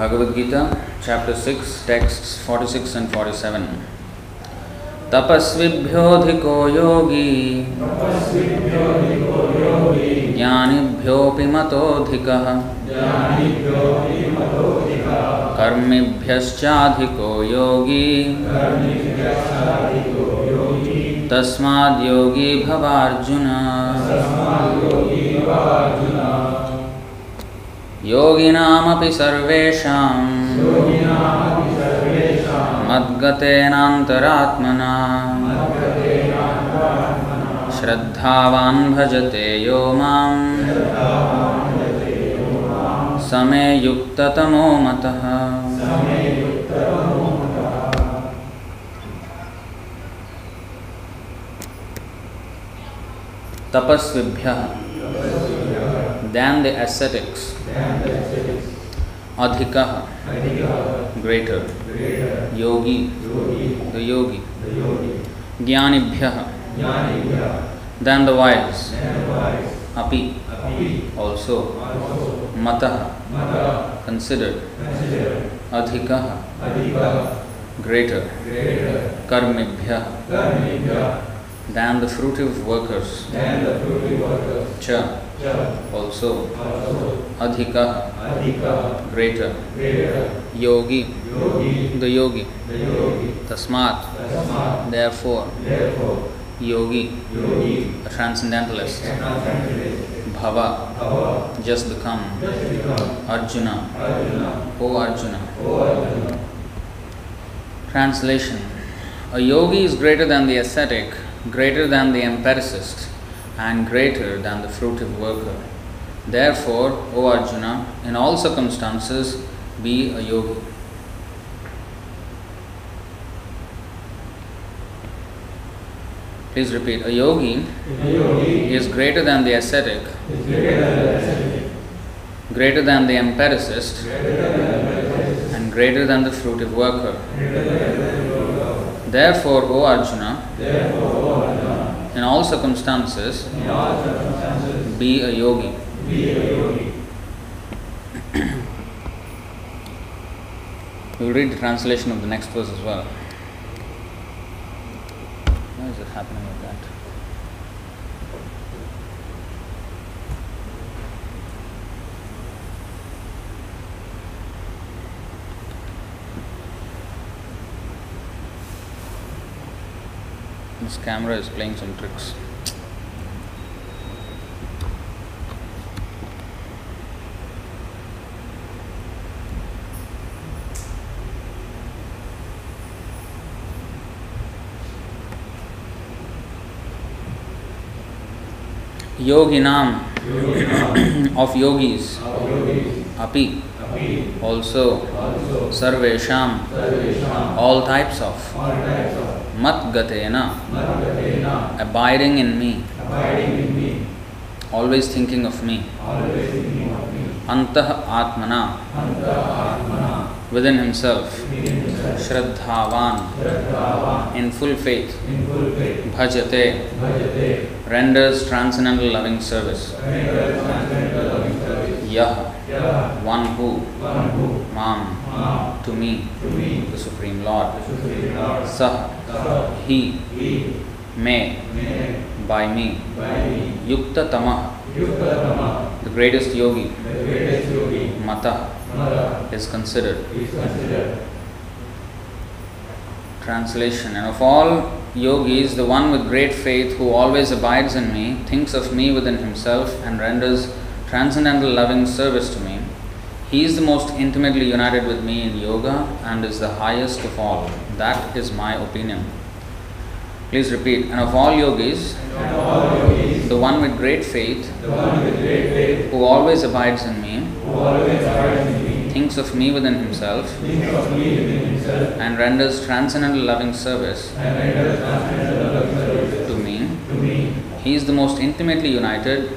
Bhagavad Gita, Chapter 6, Texts 46 and 47. Tapasvibhyodhiko yogi, Jnanibhyopimatodhikah, Karmibhyaschadhiko yogi, Tasmad yogi bhavarjuna. Yoginamapi sarvesham madgatenantaratmanam shraddhavan bhajate yomam same yuktatamo matah. Tapasvibhyah, than the ascetics. Adhikaha, greater. Yogi, the yogi. Jnanibhyaha, than the wise. Api, also. Mataha, considered. Adhikaha, greater. Karmibhyaha, than the fruitive workers. Cha, also. Adhika, greater. Yogi, the yogi. Tasmat, therefore. Yogi, a transcendentalist. Bhava, just become. Arjuna, O Arjuna. Translation: a yogi is greater than the ascetic, greater than the empiricist, and greater than the fruitive worker. Therefore, O Arjuna, in all circumstances, be a yogi. Please repeat. A yogi is greater than the ascetic, greater than the empiricist, and greater than the fruitive worker. Therefore, O Arjuna, in all circumstances, be a yogi. We will read the translation of the next verse as well. Why is it happening like that? This camera is playing some tricks. Yoginam, of yogis. Api, also. Sarvesham, all types of. Matgatena, abiding in me. Always thinking of me. Antah Atmana, within himself. Shraddhavan, in full faith. Bhajate, renders transcendental loving service. Yah, one who. Mam, to me. The Supreme Lord. Sah, he. Me, by me. Yukta Tama, the greatest yogi. Mata is considered. Translation: and of all yogis, the one with great faith who always abides in me, thinks of me within himself, and renders transcendental loving service to me. He is the most intimately united with me in yoga and is the highest of all. That is my opinion. Please repeat. And of all yogis, the one with great faith who always abides in me, thinks of me within himself, and renders transcendental loving service to me. He is the most intimately united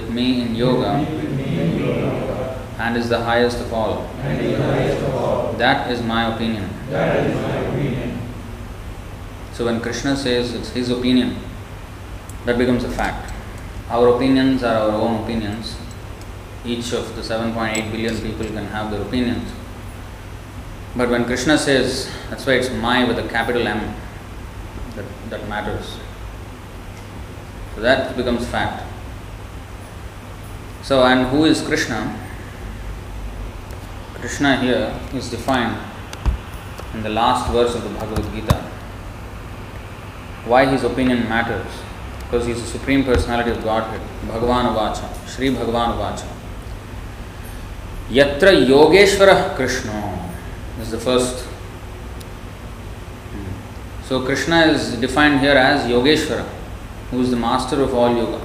with me in yoga and is the highest of all. That is my opinion. So when Krishna says it's his opinion, that becomes a fact. Our opinions are our own opinions. each of the 7.8 billion people can have their opinions. But when Krishna says, that's why it's my with a capital M that matters. So that becomes fact. So, and who is Krishna? Krishna here is defined in the last verse of the Bhagavad Gita. Why his opinion matters? Because he is the Supreme Personality of Godhead. Bhagavan Uvacha, Shri Bhagavan Uvacha. Yatra Yogeshwara Krishna is the first. So Krishna is defined here as Yogeshwara, who is the master of all yoga.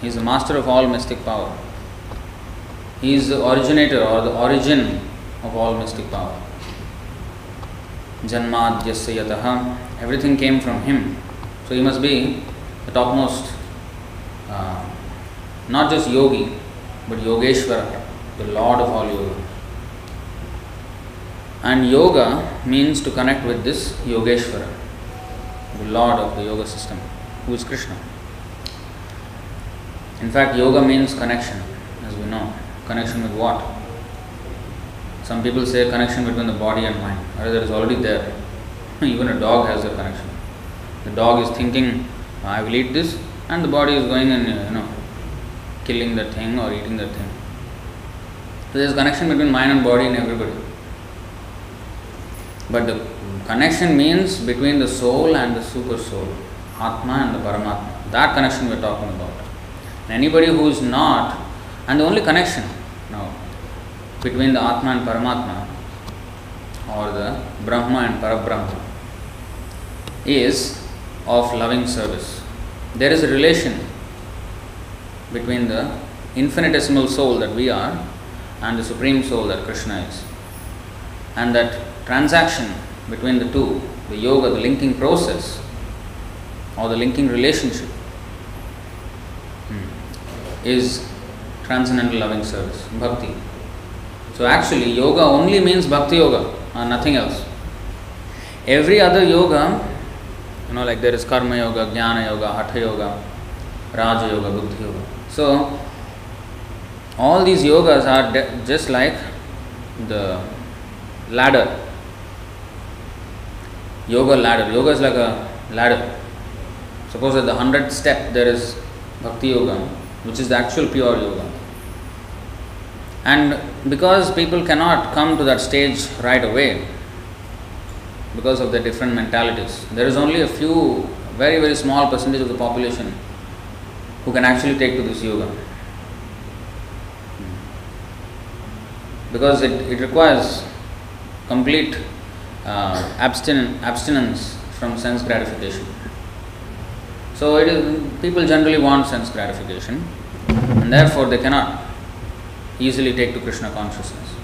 He is the master of all mystic power. He is the originator or the origin of all mystic power. Janmadyasya yataha, everything came from him. So he must be the topmost, not just yogi, but Yogeshwara, the Lord of all yoga. And yoga means to connect with this Yogeshwara, the Lord of the yoga system, who is Krishna. In fact, yoga means connection, as we know. Connection with what? Some people say connection between the body and mind. Rather, that is already there. Even a dog has a connection. The dog is thinking, I will eat this, and the body is going and, killing that thing or eating that thing. So there is connection between mind and body in everybody. But the connection means between the soul and the super soul, Atma and the Paramatma. That connection we are talking about. And anybody who is not, and the only connection now between the Atma and Paramatma, or the Brahma and Parabrahma, is of loving service. There is a relation between the infinitesimal soul that we are and the Supreme Soul that Krishna is. And that transaction between the two, the yoga, the linking process or the linking relationship, is transcendental loving service, bhakti. So actually yoga only means bhakti yoga and nothing else. Every other yoga, like there is karma yoga, jnana yoga, hatha yoga, raja yoga, buddhi yoga. So all these yogas are just like the ladder. Yoga ladder. Yoga is like a ladder. Suppose at the 100th step there is bhakti yoga, which is the actual pure yoga. And because people cannot come to that stage right away because of their different mentalities, there is only a few, very, very small percentage of the population who can actually take to this yoga. Because it requires complete abstinence from sense gratification. So it is, people generally want sense gratification, and therefore they cannot easily take to Krishna consciousness.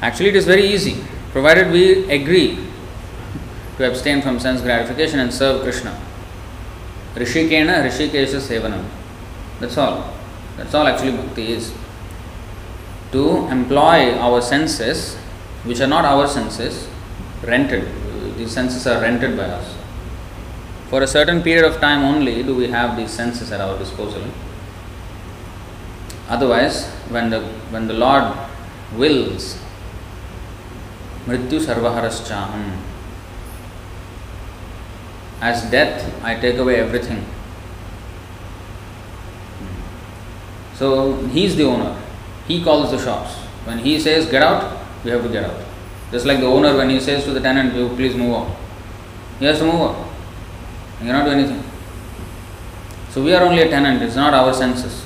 Actually, it is very easy, provided we agree to abstain from sense gratification and serve Krishna. Rishikena Rishikesha Sevanam. That's all. That's all actually bhakti is. To employ our senses, which are not our senses, rented. These senses are rented by us. For a certain period of time only do we have these senses at our disposal. Otherwise, when the Lord wills, Mrityu Sarvaharaschaam, as death I take away everything. So he is the owner. He calls the shots. When he says get out, we have to get out. Just like the owner, when he says to the tenant, you please move out, he has to move out. He cannot do anything. So we are only a tenant, it's not our senses.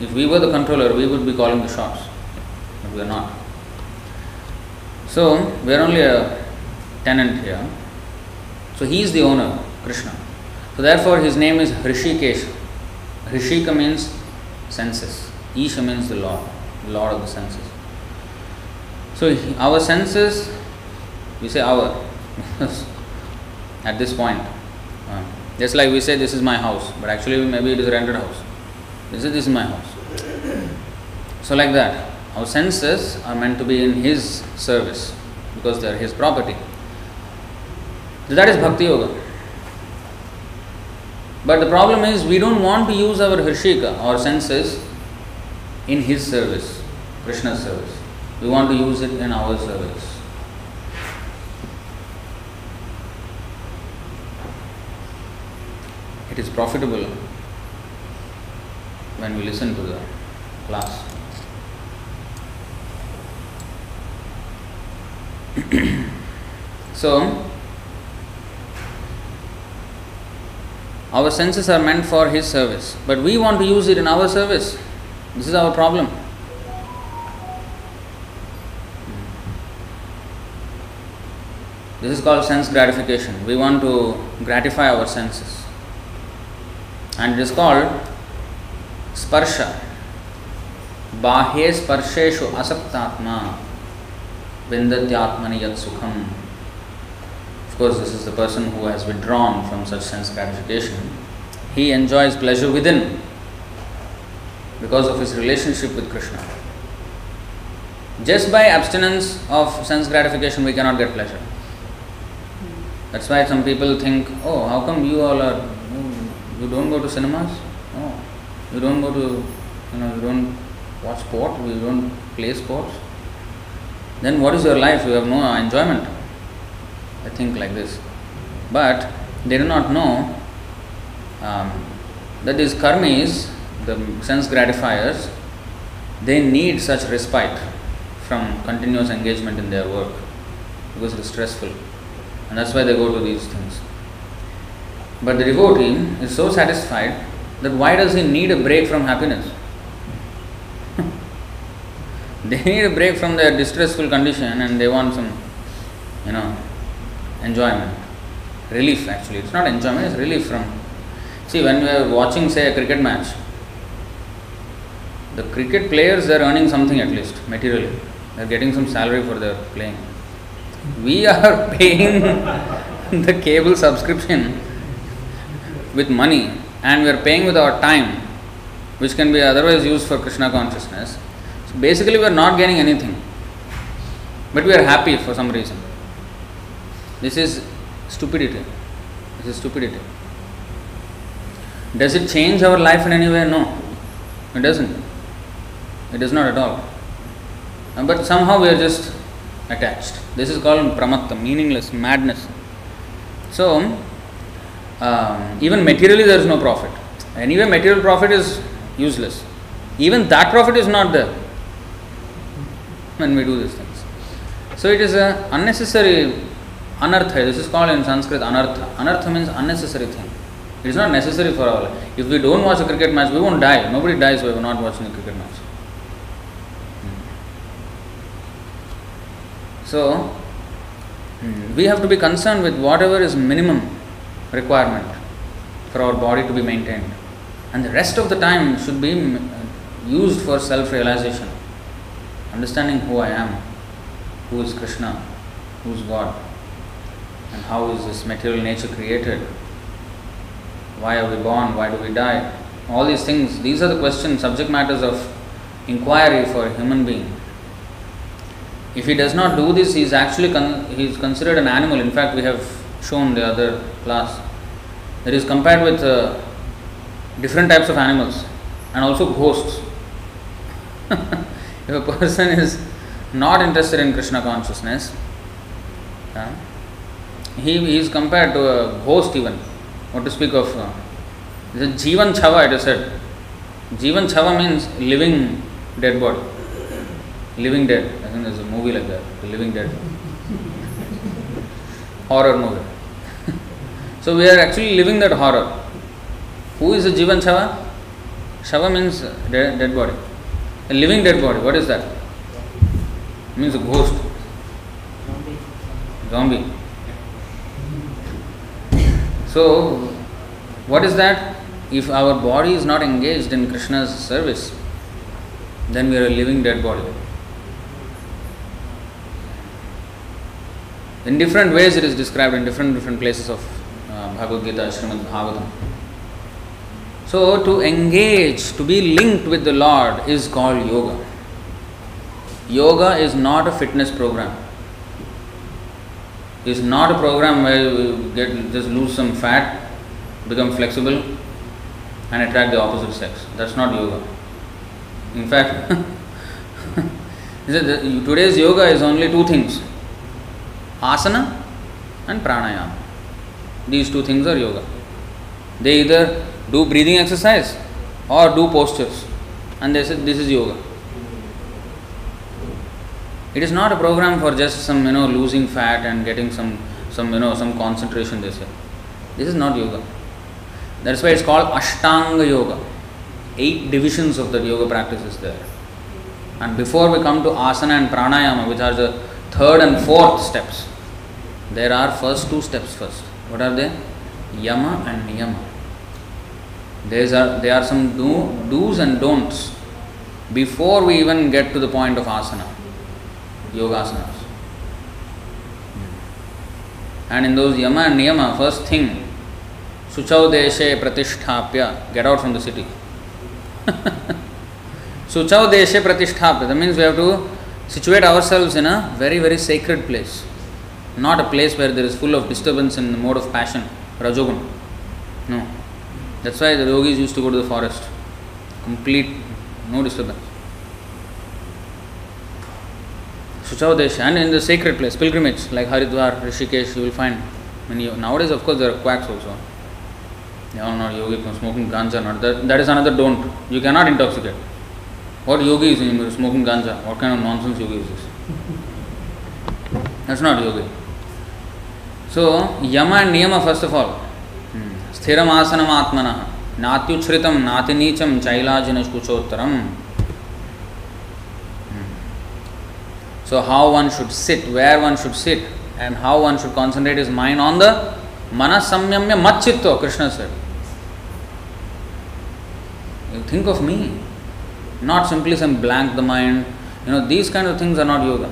If we were the controller, we would be calling the shots. But we are not. So we are only a tenant here. So he is the owner, Krishna. So therefore his name is Hrishikesha. Hrishika means senses. Isha means the Lord. The Lord of the senses. So our senses, we say our, at this point, just like we say this is my house, but actually maybe it is a rented house. This is my house. So like that, our senses are meant to be in his service because they are his property. That is bhakti yoga. But the problem is we don't want to use our hirshika, our senses, in his service, Krishna's service. We want to use it in our service. It is profitable when we listen to the class. So, our senses are meant for his service, but we want to use it in our service. This is our problem. This is called sense gratification. We want to gratify our senses. And it is called sparsha. Bahye sparsheshu asaptatma vindatyatmani yat sukham. Of course, this is the person who has withdrawn from such sense gratification. He enjoys pleasure within because of his relationship with Krishna. Just by abstinence of sense gratification, we cannot get pleasure. That's why some people think, oh, how come you all are, you don't go to cinemas? Oh, you don't go to, you don't watch sport, you don't play sports. Then what is your life? You have no enjoyment. I think like this, but they do not know that these karmis, the sense gratifiers, they need such respite from continuous engagement in their work because it is stressful, and that's why they go to these things. But the devotee is so satisfied that why does he need a break from happiness? They need a break from their distressful condition and they want some, enjoyment, relief actually. It's not enjoyment, it's relief from. See, when we are watching, say, a cricket match, the cricket players, they are earning something at least, materially. They are getting some salary for their playing. We are paying the cable subscription with money and we are paying with our time, which can be otherwise used for Krishna consciousness. So basically, we are not gaining anything, but we are happy for some reason. This is stupidity. This is stupidity. Does it change our life in any way? No. It doesn't. It does not at all. But somehow we are just attached. This is called pramatta, meaningless, madness. So, even materially there is no profit. Anyway, material profit is useless. Even that profit is not there when we do these things. So it is an unnecessary anartha. This is called in Sanskrit anartha. Anartha means unnecessary thing. It is not necessary for our life. If we don't watch a cricket match, we won't die. Nobody dies if we are not watching a cricket match. So, we have to be concerned with whatever is minimum requirement for our body to be maintained. And the rest of the time should be used for self-realization. Understanding who I am, who is Krishna, who is God, and how is this material nature created? Why are we born? Why do we die? All these things, these are the questions, subject matters of inquiry for a human being. If he does not do this, he is considered an animal. In fact, we have shown the other class that is compared with different types of animals and also ghosts. If a person is not interested in Krishna consciousness, he is compared to a ghost even. What to speak of? This is Jivan Chava, it is said. Jivan Chava means living dead body. Living dead. I think there is a movie like that. The Living Dead. Horror movie. So we are actually living that horror. Who is a Jivan Chava? Chava means dead body. A living dead body. What is that? It means a ghost. Zombie. So, what is that? If our body is not engaged in Krishna's service, then we are a living dead body. In different ways it is described in different places of Bhagavad Gita, Srimad Bhagavatam. So, to engage, to be linked with the Lord is called yoga. Yoga is not a fitness program. It's not a program where you just lose some fat, become flexible, and attract the opposite sex. That's not yoga. In fact, today's yoga is only two things: asana and pranayama. These two things are yoga. They either do breathing exercise or do postures, and they say this is yoga. It is not a program for just some losing fat and getting some concentration, they say. This is not yoga. That's why it's called Ashtanga Yoga. 8 divisions of the yoga practice is there. And before we come to asana and pranayama, which are the third and fourth steps, there are first two steps first. What are they? Yama and Niyama. There are some do's and don'ts before we even get to the point of asana, yogasanas. And in those yama and niyama, first thing, suchau deshe pratisthapya, get out from the city. Suchau deshe pratisthapya, that means we have to situate ourselves in a very, very sacred place. Not a place where there is full of disturbance in the mode of passion, rajogun. No. That's why the yogis used to go to the forest. Complete, no disturbance. Suchau deshe, and in the sacred place, pilgrimage like Haridwar, Rishikesh, you will find many. Nowadays, of course, there are quacks also. They are not yogi from smoking ganja, not that. That is another don't. You cannot intoxicate. What yogi is smoking ganja? What kind of nonsense yogi is this? That's not yogi. So, yama and niyama, first of all. Sthiram asanam atmanah, natyuchritam natinicham chailajinaskuchottaram. So how one should sit, where one should sit, and how one should concentrate his mind on the manas samyamya machitto, Krishna said. You think of me, not simply some blank the mind. These kind of things are not yoga.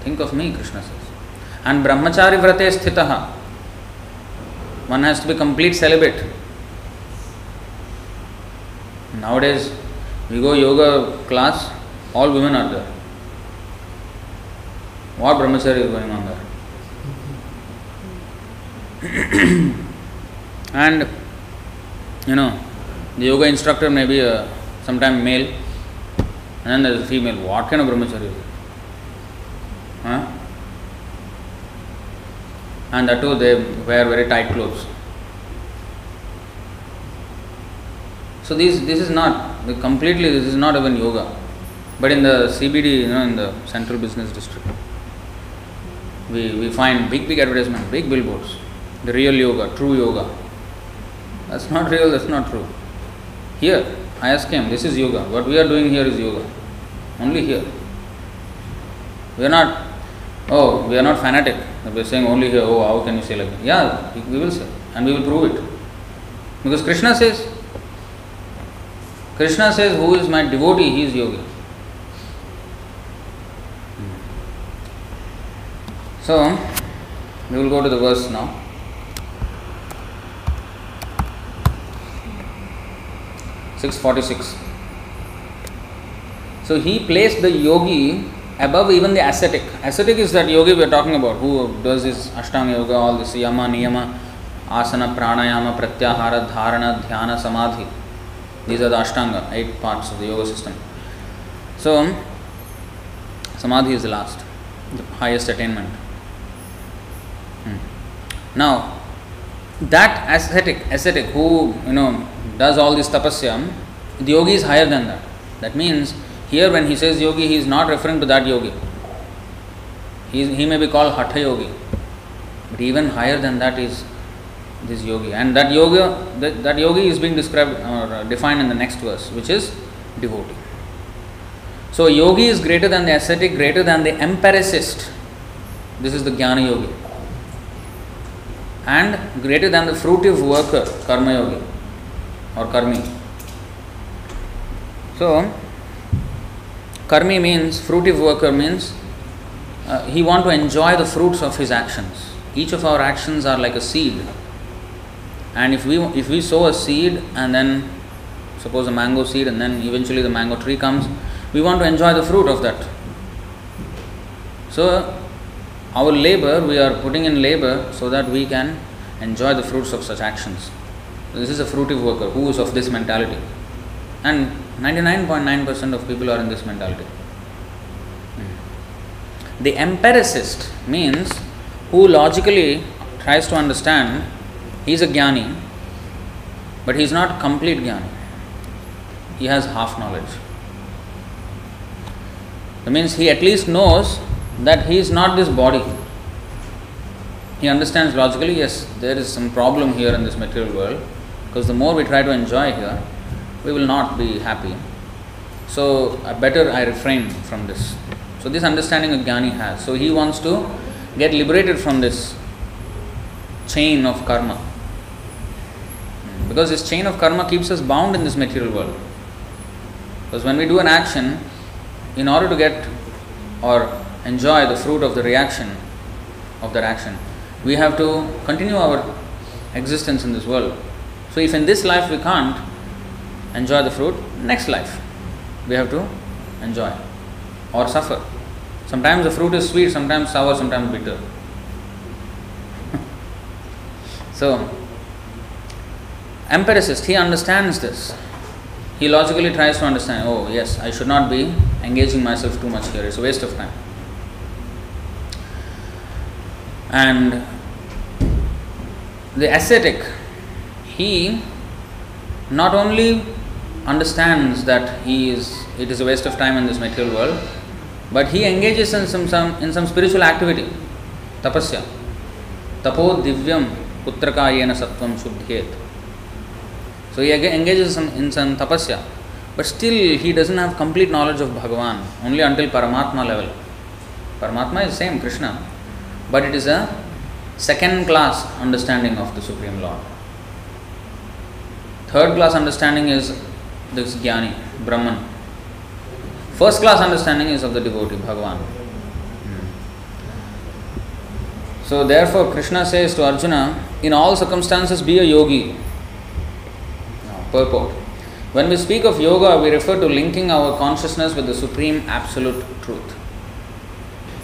Think of me, Krishna says. And brahmachari vrate sthitaha. One has to be complete celibate. Nowadays, we go yoga class, all women are there. What brahmacharya is going on there? And the yoga instructor may be sometime male, and then there is a female. What kind of brahmacharya is it? Huh? And that too, they wear very tight clothes. So this is not completely. This is not even yoga, but in the CBD, in the Central Business District, we find big advertisement, big billboards. The real yoga, true yoga. That's not real. That's not true. Here, ISKM. This is yoga. What we are doing here is yoga. Only here. We are not. Oh, we are not fanatic. We are saying only here, oh, how can you say like that? Yeah, we will say, and we will prove it. Because Krishna says, who is my devotee, he is yogi. So, we will go to the verse now. Verse 646. So, he placed the yogi above even the ascetic. Ascetic is that yogi we are talking about, who does this Ashtanga Yoga, all this yama, niyama, asana, pranayama, pratyahara, dharana, dhyana, samadhi. These are the Ashtanga, 8 parts of the yoga system. So, samadhi is the last, the highest attainment. Now, that ascetic who, does all this tapasya, the yogi is higher than that. That means, here when he says yogi, he is not referring to that yogi. He may be called Hatha Yogi. But even higher than that is this yogi. And that yogi is being described or defined in the next verse, which is devotee. So yogi is greater than the ascetic, greater than the empiricist. This is the Jnana Yogi. And greater than the fruitive worker, Karma Yogi or Karmi. So, karmi means, fruitive worker means, he wants to enjoy the fruits of his actions. Each of our actions are like a seed. And if we sow a seed and then, suppose a mango seed and then eventually the mango tree comes, we want to enjoy the fruit of that. So, our labor, we are putting in labor so that we can enjoy the fruits of such actions. This is a fruitive worker who is of this mentality, and 99.9% of people are in this mentality. The empiricist means who logically tries to understand. He is a jnani, but he is not complete jnani. He has half knowledge. That means he at least knows that he is not this body. He understands logically, yes, there is some problem here in this material world, because the more we try to enjoy here, we will not be happy. So better I refrain from this. So this understanding a jnani has. So he wants to get liberated from this chain of karma, because this chain of karma keeps us bound in this material world. Because when we do an action, in order to get or enjoy the fruit of the reaction of that action, we have to continue our existence in this world. So if in this life we can't enjoy the fruit, next life we have to enjoy or suffer. Sometimes the fruit is sweet, sometimes sour, sometimes bitter. So, empiricist, he understands this. He logically tries to understand, oh yes, I should not be engaging myself too much here, it's a waste of time. And the ascetic, he not only understands that it is a waste of time in this material world, but he engages in some spiritual activity, tapasya, tapo divyam putraka yena sattvam shuddhyet. So he engages in some tapasya, but still he doesn't have complete knowledge of Bhagavan, only until Paramatma level. Paramatma is same, Krishna, but it is a second class understanding of the Supreme Lord. Third class understanding is this Jnani, Brahman. First class understanding is of the devotee, Bhagavan. So therefore Krishna says to Arjuna, in all circumstances be a yogi. Purport. When we speak of yoga, we refer to linking our consciousness with the Supreme Absolute Truth.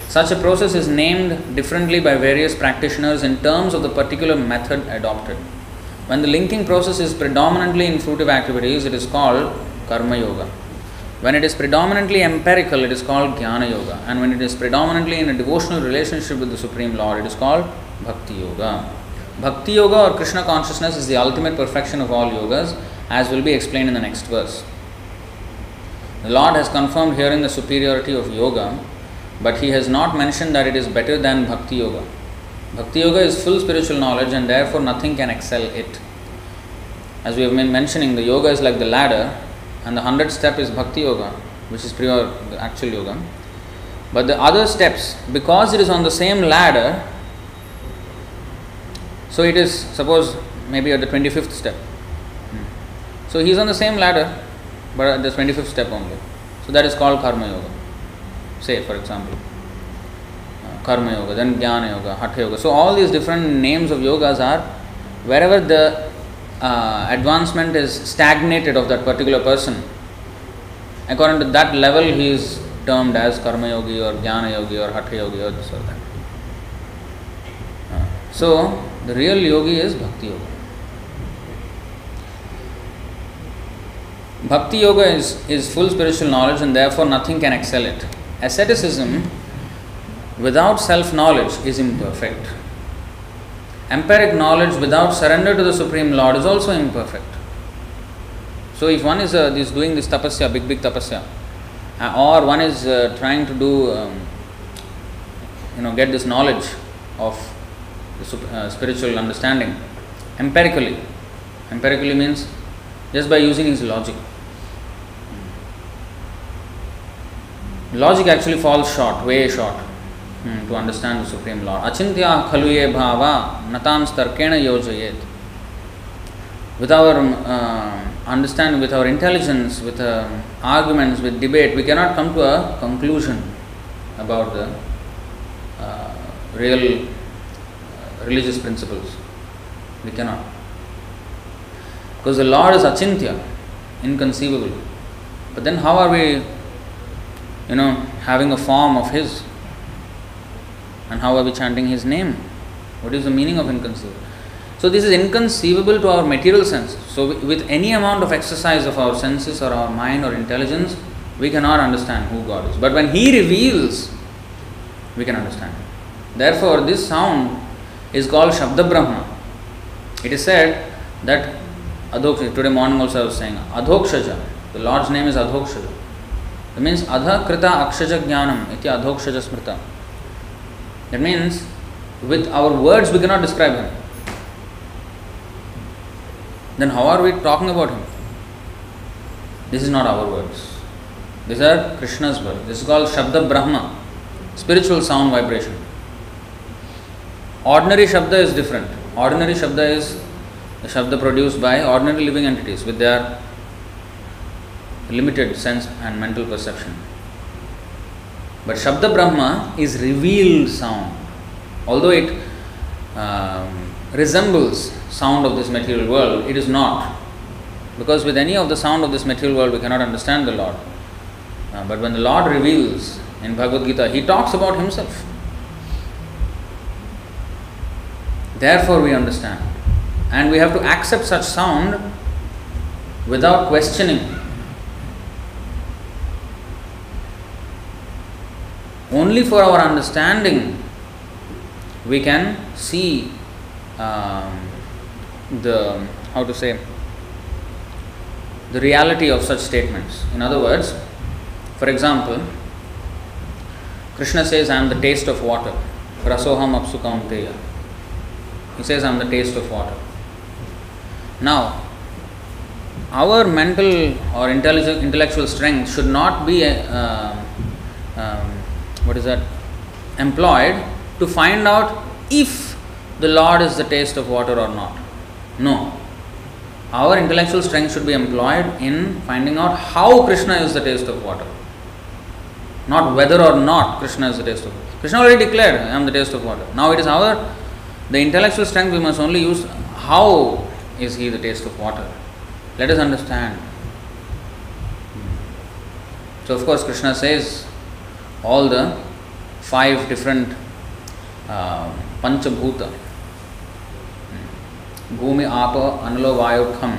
Such a process is named differently by various practitioners in terms of the particular method adopted. When the linking process is predominantly in fruitive activities, it is called karma yoga. When it is predominantly empirical, it is called jnana yoga. And when it is predominantly in a devotional relationship with the Supreme Lord, it is called bhakti yoga. Bhakti yoga or Krishna consciousness is the ultimate perfection of all yogas, as will be explained in the next verse. The Lord has confirmed herein the superiority of yoga, but he has not mentioned that it is better than bhakti yoga. Bhakti yoga is full spiritual knowledge, and therefore nothing can excel it. As we have been mentioning, the yoga is like the ladder, and the 100th step is bhakti yoga, which is pure, the actual yoga. But the other steps, because it is on the same ladder, so it is, suppose, maybe at the 25th step. So he is on the same ladder, but at the 25th step only. So that is called karma yoga. Say, for example, karma yoga, then jnana yoga, hatha yoga. So all these different names of yogas are wherever the advancement is stagnated of that particular person. According to that level, he is termed as karma yogi or jnana yogi or hatha yogi or this or that. So the real yogi is bhakti yoga. Bhakti yoga is full spiritual knowledge, and therefore nothing can excel it. Asceticism without self-knowledge is imperfect. Empiric knowledge without surrender to the Supreme Lord is also imperfect. So if one is doing this tapasya, big tapasya, or one is trying to do, get this knowledge of spiritual understanding empirically. Empirically means just by using his logic. Logic actually falls short, way short, to understand the Supreme Lord. Achintya khaluye bhava natam starkena yojayet. With our understanding, with our intelligence, with arguments, with debate, we cannot come to a conclusion about the real religious principles. We cannot. Because the Lord is achintya, inconceivable. But then how are we having a form of his, and how are we chanting his name? What is the meaning of inconceivable? So this is inconceivable to our material sense. So with any amount of exercise of our senses or our mind or intelligence, we cannot understand who God is. But when He reveals, we can understand. Therefore, this sound is called Shabda Brahma. It is said that Adhokshaja, today morning also I was saying, Adhokshaja, the Lord's name is Adhokshaja. It means Adha Krita Akshaja Jnanam Iti Adhokshaja Smrita. That means with our words we cannot describe Him. Then how are we talking about Him? This is not our words. These are Krishna's words. This is called Shabda Brahma, spiritual sound vibration. Ordinary Shabda is different. Ordinary Shabda is the Shabda produced by ordinary living entities with their limited sense and mental perception. But Shabda Brahma is revealed sound. Although it resembles sound of this material world, it is not. Because with any of the sound of this material world, we cannot understand the Lord. But when the Lord reveals in Bhagavad Gita, He talks about Himself. Therefore we understand. And we have to accept such sound without questioning. Only for our understanding we can see the reality of such statements. In other words, for example, Krishna says, I am the taste of water. Rasoham apsu kaunteya. He says, I am the taste of water. Now, our mental or intellectual strength should not be employed to find out if the Lord is the taste of water or not. No. Our intellectual strength should be employed in finding out how Krishna is the taste of water. Not whether or not Krishna is the taste of water. Krishna already declared, I am the taste of water. Now it is the intellectual strength we must only use. How is He the taste of water? Let us understand. So of course Krishna says all the 5 different panchabhuta. Bhumi, Apa, Analo, Vayu, Kham.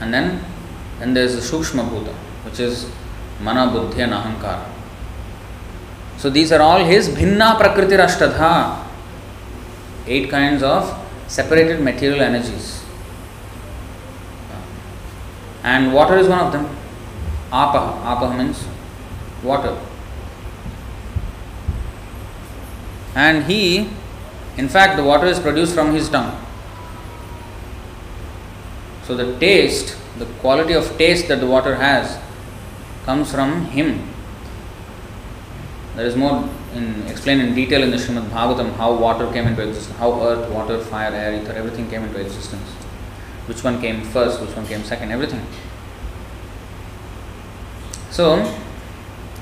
And then there is the Shukshma Bhuta, which is Mana, Buddhi and Ahankara. So these are all His Bhinna Prakriti Rashtadha, 8 kinds of separated material energies. And water is one of them. Apa means water. And He, in fact, the water is produced from His tongue. So the taste, the quality of taste that the water has comes from Him. There is more explained in detail in the Srimad Bhagavatam how water came into existence, how earth, water, fire, air, ether, everything came into existence. Which one came first, which one came second, everything. So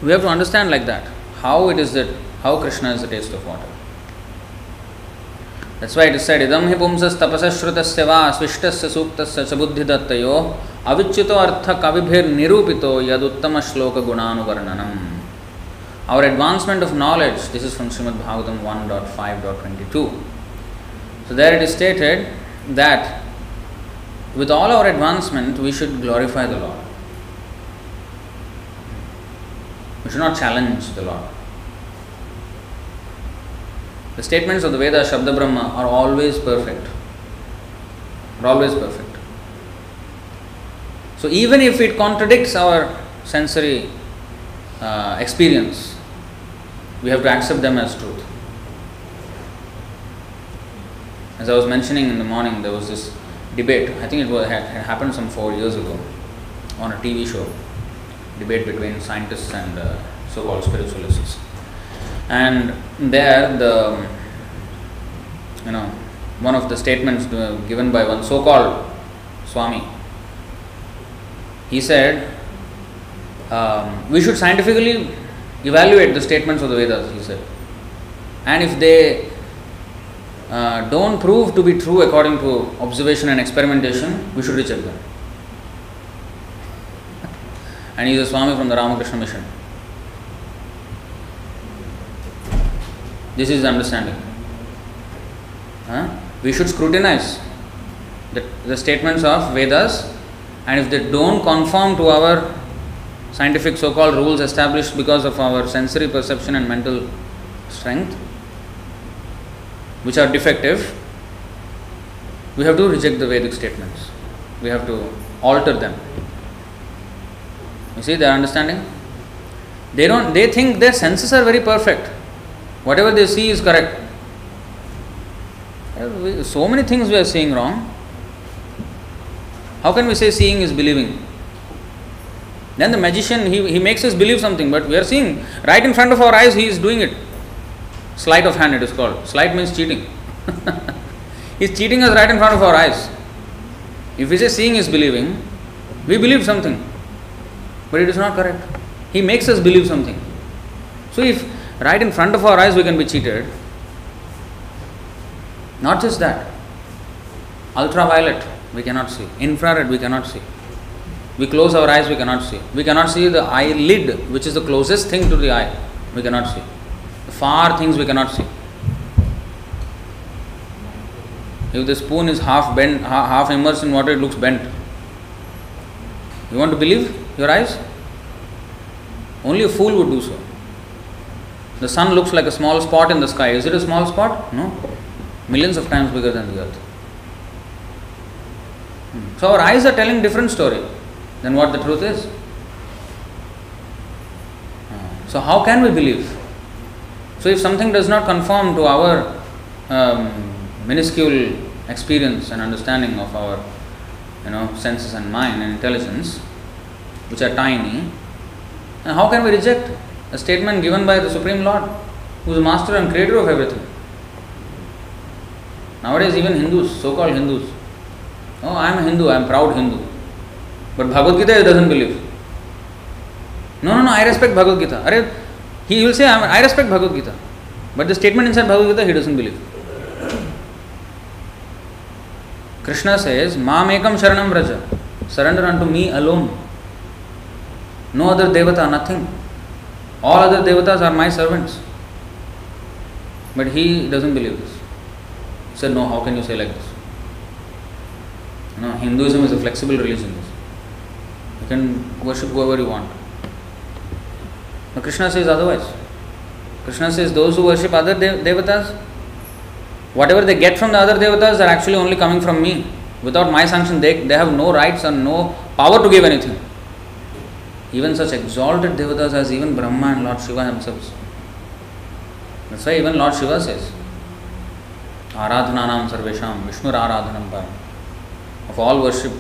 we have to understand like that, how Krishna is the taste of water. That's why it is said, Idam hi pumsas tapasas shrutasya va svištasya suktasya ca buddhidattayo avicchito artha kavibhir nirupito yaduttama shloka gunanuvarnanam. Our advancement of knowledge, this is from Srimad Bhagavatam 1.5.22. So there it is stated that with all our advancement, we should glorify the Lord. We should not challenge the Lord. The statements of the Vedas, Shabda Brahma, are always perfect. So even if it contradicts our sensory experience, we have to accept them as truth. As I was mentioning in the morning, there was this debate. I think it had happened some 4 years ago on a TV show. Debate between scientists and so-called spiritualists. And there, one of the statements given by one so-called Swami, he said, we should scientifically evaluate the statements of the Vedas, he said. And if they don't prove to be true according to observation and experimentation, we should reject them. And he is a Swami from the Ramakrishna Mission. This is understanding. we should scrutinize the statements of Vedas, and if they don't conform to our scientific so-called rules established because of our sensory perception and mental strength, which are defective, we have to reject the Vedic statements. We have to alter them. You see their understanding? They think their senses are very perfect. Whatever they see is correct. So many things we are seeing wrong. How can we say seeing is believing? Then the magician, he makes us believe something, but we are seeing right in front of our eyes, he is doing it. Sleight of hand it is called. Sleight means cheating. He is cheating us right in front of our eyes. If we say seeing is believing, we believe something, but it is not correct. He makes us believe something. So if right in front of our eyes we can be cheated, not just that, ultraviolet we cannot see, infrared we cannot see. We close our eyes, we cannot see. We cannot see the eyelid, which is the closest thing to the eye. We cannot see. The far things we cannot see. If the spoon is half bent, half immersed in water, it looks bent. You want to believe your eyes? Only a fool would do so. The sun looks like a small spot in the sky. Is it a small spot? No. Millions of times bigger than the earth. So our eyes are telling different story than what the truth is. So how can we believe? So if something does not conform to our minuscule experience and understanding of our senses and mind and intelligence, which are tiny, and how can we reject a statement given by the Supreme Lord, who is the master and creator of everything? Nowadays even Hindus, so-called Hindus, oh, I am a Hindu, I am proud Hindu, but Bhagavad Gita doesn't believe. No, I respect Bhagavad Gita. Arre, he will say, I respect Bhagavad Gita, but the statement inside Bhagavad Gita he doesn't believe. Krishna says, Mam ekam sharanam vraja, surrender unto me alone. No other devata, nothing. All other devatas are my servants. But he doesn't believe this. He said, no, how can you say like this? No, Hinduism is a flexible religion. You can worship whoever you want. But Krishna says otherwise. Krishna says those who worship other devatas, whatever they get from the other devatas are actually only coming from me. Without my sanction, they have no rights and no power to give anything. Even such exalted devatas as even Brahma and Lord Shiva themselves. That's why even Lord Shiva says, Aradhananam sarvesham, Vishnu aradhanam param. Of all worship,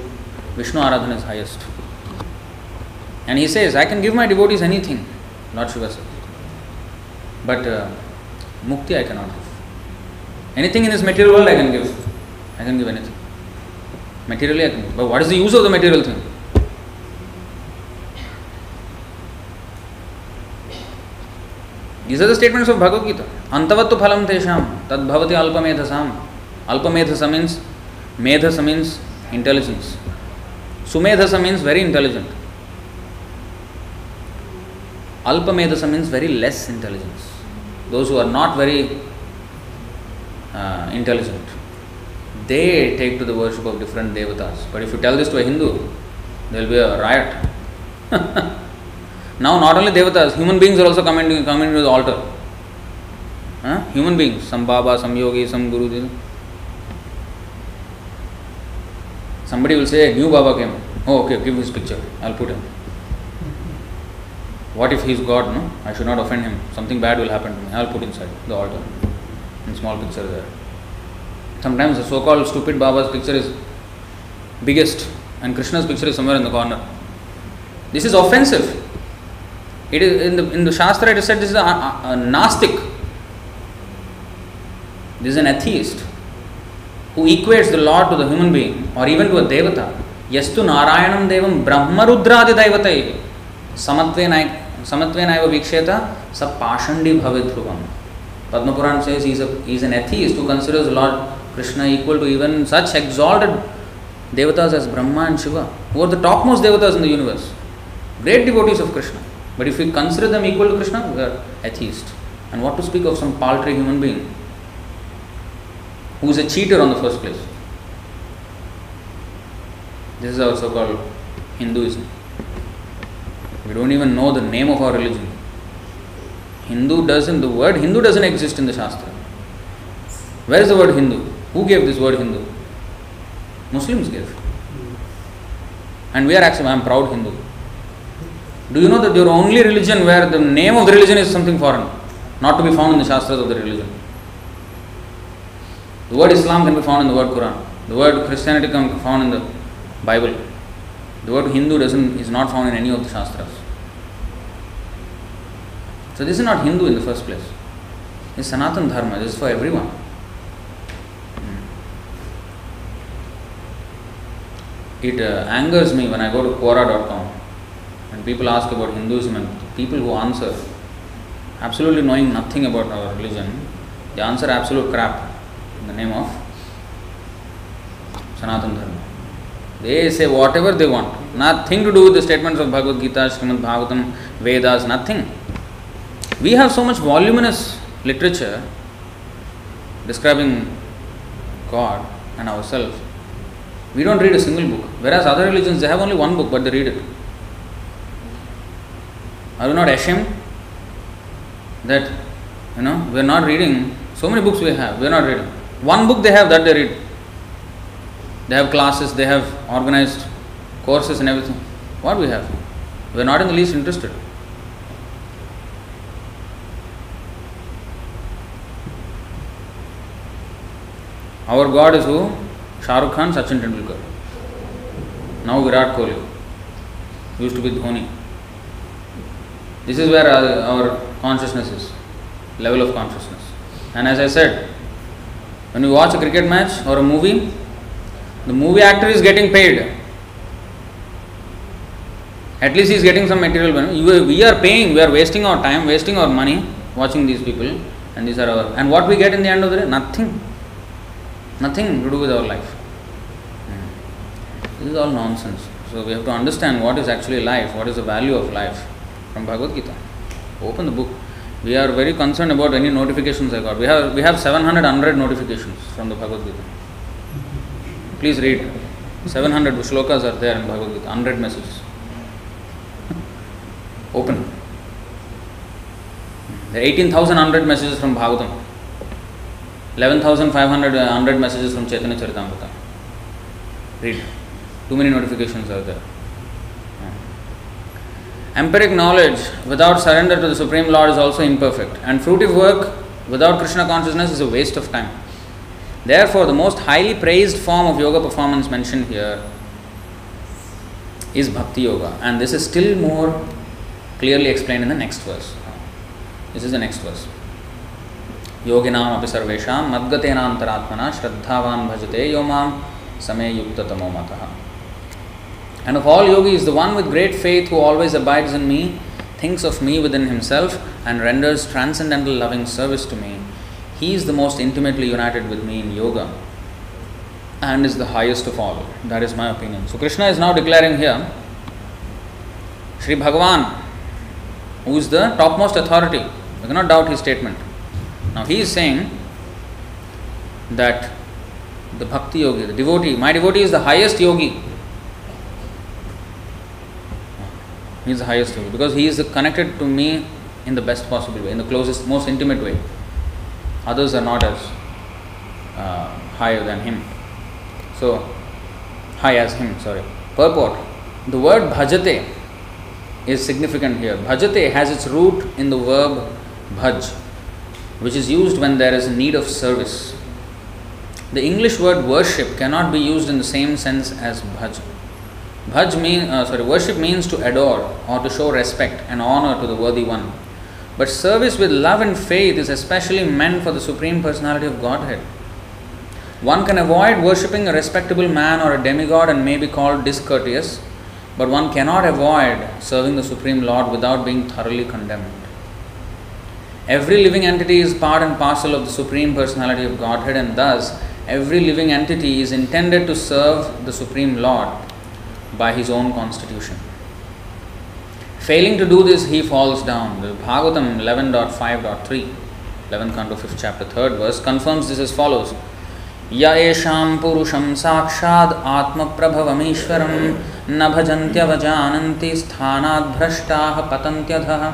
Vishnu aradhana is highest. And he says, I can give my devotees anything, Lord Shiva says. But mukti I cannot give. Anything in this material world I can give. I can give anything. Materially I can give. But what is the use of the material thing? These are the statements of Bhagavad Gita. Antavattu phalam tesham, tad bhavati alpamedhasam. Alpamedhasa means, medhasa means intelligence. Sumedhasa means very intelligent. Alpamedhasa means very less intelligence. Those who are not very intelligent, they take to the worship of different devatas. But if you tell this to a Hindu, there will be a riot. Now not only devatas, human beings are also coming to the altar. Human beings, some Baba, some Yogi, some Guru. Somebody will say, a new Baba came. Oh, okay, give his picture. I'll put him. What if he's God, no? I should not offend him. Something bad will happen to me. I'll put inside the altar. In small picture there. Sometimes the so-called stupid Baba's picture is biggest and Krishna's picture is somewhere in the corner. This is offensive. It is in the Shastra it is said this is a Gnostic. This is an atheist who equates the Lord to the human being or even to a devata. Yastu Narayanam Devam Brahma Rudradi Devatai Samatvenaiva Viksheta Sapashandi Bhavidruvam. Padma Puran says he is an atheist who considers Lord Krishna equal to even such exalted devatas as Brahma and Shiva, who are the topmost devatas in the universe. Great devotees of Krishna. But if we consider them equal to Krishna, we are atheists. And what to speak of some paltry human being? who's a cheater on the first place. This is also called Hinduism. We don't even know the name of our religion. The word Hindu doesn't exist in the Shastra. Where is the word Hindu? Who gave this word Hindu? Muslims gave. And we are actually, I am proud Hindu. Do you know that your only religion where the name of the religion is something foreign, not to be found in the Shastras of the religion? The word Islam can be found in the word Quran. The word Christianity can be found in the Bible. The word Hindu is not found in any of the Shastras. So this is not Hindu in the first place. This is Sanatana Dharma. This is for everyone. It angers me when I go to Quora.com and people ask about Hinduism, and people who answer, absolutely knowing nothing about our religion, they answer absolute crap in the name of Sanatana Dharma. They say whatever they want, nothing to do with the statements of Bhagavad Gita, Srimad Bhagavatam, Vedas, nothing. We have so much voluminous literature describing God and ourselves. We don't read a single book. Whereas other religions, they have only one book, but they read it. Are we not ashamed that, we are not reading? So many books we have, we are not reading. One book they have, that they read. They have classes, they have organized courses and everything. What we have? We are not in the least interested. Our God is who? Shah Rukh Khan, Sachin Tendulkar. Now Virat Kohli. Used to be Dhoni. This is where our consciousness is. Level of consciousness. And as I said, when you watch a cricket match or a movie, the movie actor is getting paid. At least he is getting some material benefit. We are paying. We are wasting our time, wasting our money watching these people. And these are our... And what we get in the end of the day? Nothing. Nothing to do with our life. This is all nonsense. So we have to understand what is actually life, what is the value of life from Bhagavad Gita. Open the book. We are very concerned about any notifications I got. We have 700 unread notifications from the Bhagavad Gita. Please read. 700 shlokas are there in Bhagavad Gita, unread messages. Open. There are 18,000 unread messages from Bhagavatam. 11,500 messages from Chaitanya Charitamrita. Read. Too many notifications are there. Empiric knowledge without surrender to the Supreme Lord is also imperfect, and fruitive work without Krishna consciousness is a waste of time. Therefore, the most highly praised form of yoga performance mentioned here is Bhakti Yoga, and this is still more clearly explained in the next verse. This is the next verse. Yoginam api sarvesham madgatenam taratmana shraddhavan bhajate yomam same yukta tamomataha. And of all yogis, the one with great faith who always abides in me, thinks of me within himself, and renders transcendental loving service to me. He is the most intimately united with me in yoga and is the highest of all. That is my opinion. So Krishna is now declaring here, Shri Bhagavan, who is the topmost authority. We cannot doubt his statement. Now he is saying that the bhakti yogi, the devotee, my devotee is the highest yogi. He is the highest yogi because he is connected to me in the best possible way, in the closest, most intimate way. Others are not as higher than him. So, high as him, sorry. Purport. The word bhajate is significant here. Bhajate has its root in the verb bhaj, which is used when there is a need of service. The English word worship cannot be used in the same sense as bhaj. Worship means to adore or to show respect and honor to the worthy one. But service with love and faith is especially meant for the Supreme Personality of Godhead. One can avoid worshipping a respectable man or a demigod and may be called discourteous, but one cannot avoid serving the Supreme Lord without being thoroughly condemned. Every living entity is part and parcel of the Supreme Personality of Godhead, and thus every living entity is intended to serve the Supreme Lord by his own constitution. Failing to do this, he falls down. The Bhagavatam 11.5.3, 11th Canto, 5th chapter, 3rd verse confirms this as follows. य एषां पुरुषं साक्षाद् आत्मप्रभवमीश्वरं न भजन्त्यवजानन्ति स्थानाद् भ्रष्टाः पतन्त्यधः.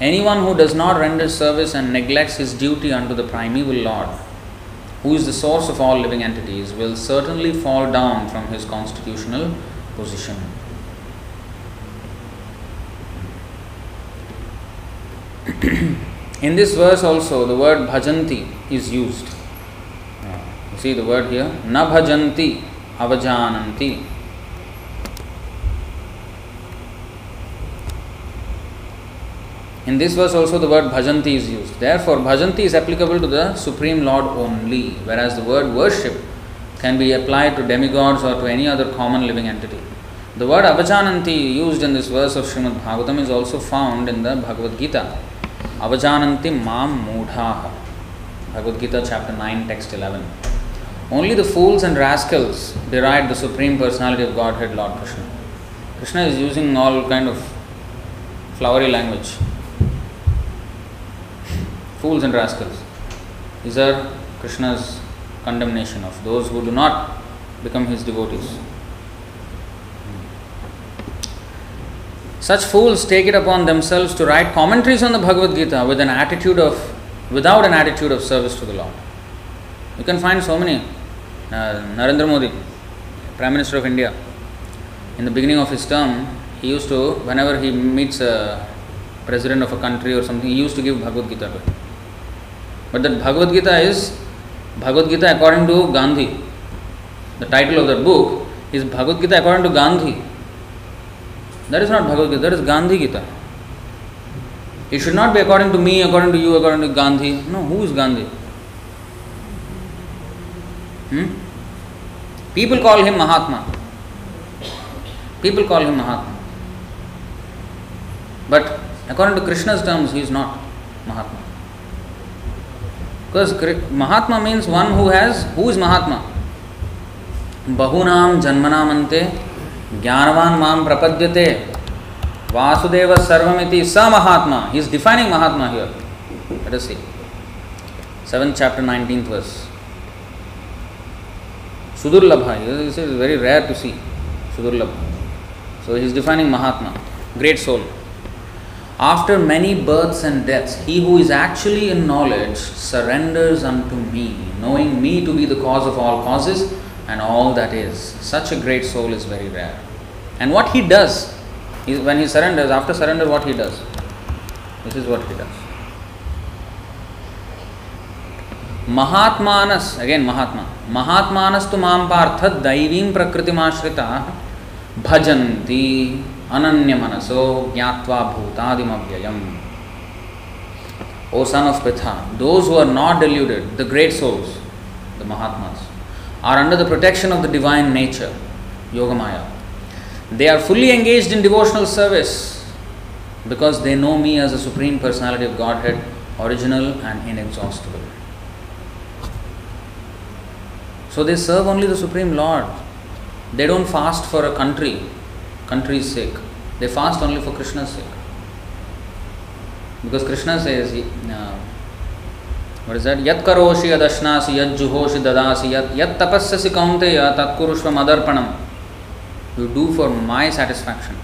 Anyone who does not render service and neglects his duty unto the primeval Lord, who is the source of all living entities, will certainly fall down from his constitutional position. In this verse also the word bhajanti is used. You see the word here, na bhajanti avajananti. In this verse also the word bhajanti is used. Therefore, bhajanti is applicable to the Supreme Lord only, whereas the word worship can be applied to demigods or to any other common living entity. The word avajananti used in this verse of Srimad Bhagavatam is also found in the Bhagavad Gita. Avajananti mam mudhaha. Bhagavad Gita chapter 9 text 11. Only the fools and rascals deride the Supreme Personality of Godhead, Lord Krishna. Krishna is using all kind of flowery language. Fools and rascals. These are Krishna's condemnation of those who do not become his devotees. Such fools take it upon themselves to write commentaries on the Bhagavad Gita without an attitude of service to the Lord. You can find so many. Narendra Modi, Prime Minister of India, in the beginning of his term, he used to, whenever he meets a president of a country or something, he used to give Bhagavad Gita to him. But that Bhagavad Gita is Bhagavad Gita according to Gandhi. The title of that book is Bhagavad Gita according to Gandhi. That is not Bhagavad Gita, that is Gandhi Gita. It should not be according to me, according to you, according to Gandhi. No, who is Gandhi? People call him Mahatma. People call him Mahatma. But according to Krishna's terms, he is not Mahatma. Because Mahatma means one who has, who is Mahatma? Bahunam janmanamante Jnanavan mam prapadyate Vasudeva sarvamiti sa Mahatma. He is defining Mahatma here. Let us see. 7th chapter, 19th verse. Sudurlabha. It is very rare to see Sudurlabha. So he is defining Mahatma, great soul. After many births and deaths, he who is actually in knowledge surrenders unto me, knowing me to be the cause of all causes and all that is. Such a great soul is very rare. And what he does is, when he surrenders, after surrender, what he does? This is what he does. Mahatmanas, again Mahatma. Mahatmanas tu mam parthat daivim prakritim ashrita bhajanti ananyamanaso jnatva bhutadim avyayam. O son of Pritha, those who are not deluded, the great souls, the Mahatmas, are under the protection of the divine nature, Yogamaya. They are fully engaged in devotional service because they know me as the Supreme Personality of Godhead, original and inexhaustible. So they serve only the Supreme Lord. They don't fast for a country's sake. They fast only for Krishna's sake. Because Krishna says, what is that? Yat karoshi adashnasi yat juhoshi dadasi yat tapassasi kaunteya tat kurushva madarpanam. You do for my satisfaction.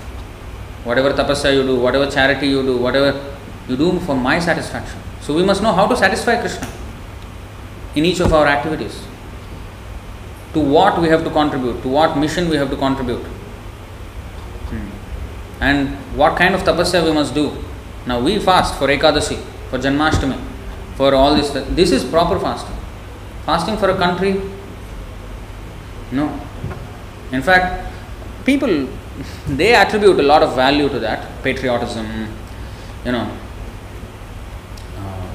Whatever tapasya you do, whatever charity you do, whatever you do for my satisfaction. So we must know how to satisfy Krishna in each of our activities. To what we have to contribute, to what mission we have to contribute. And what kind of tapasya we must do. Now we fast for Ekadasi, for Janmashtami, for all this. This is proper fasting. Fasting for a country? No. In fact, people, they attribute a lot of value to that. Patriotism,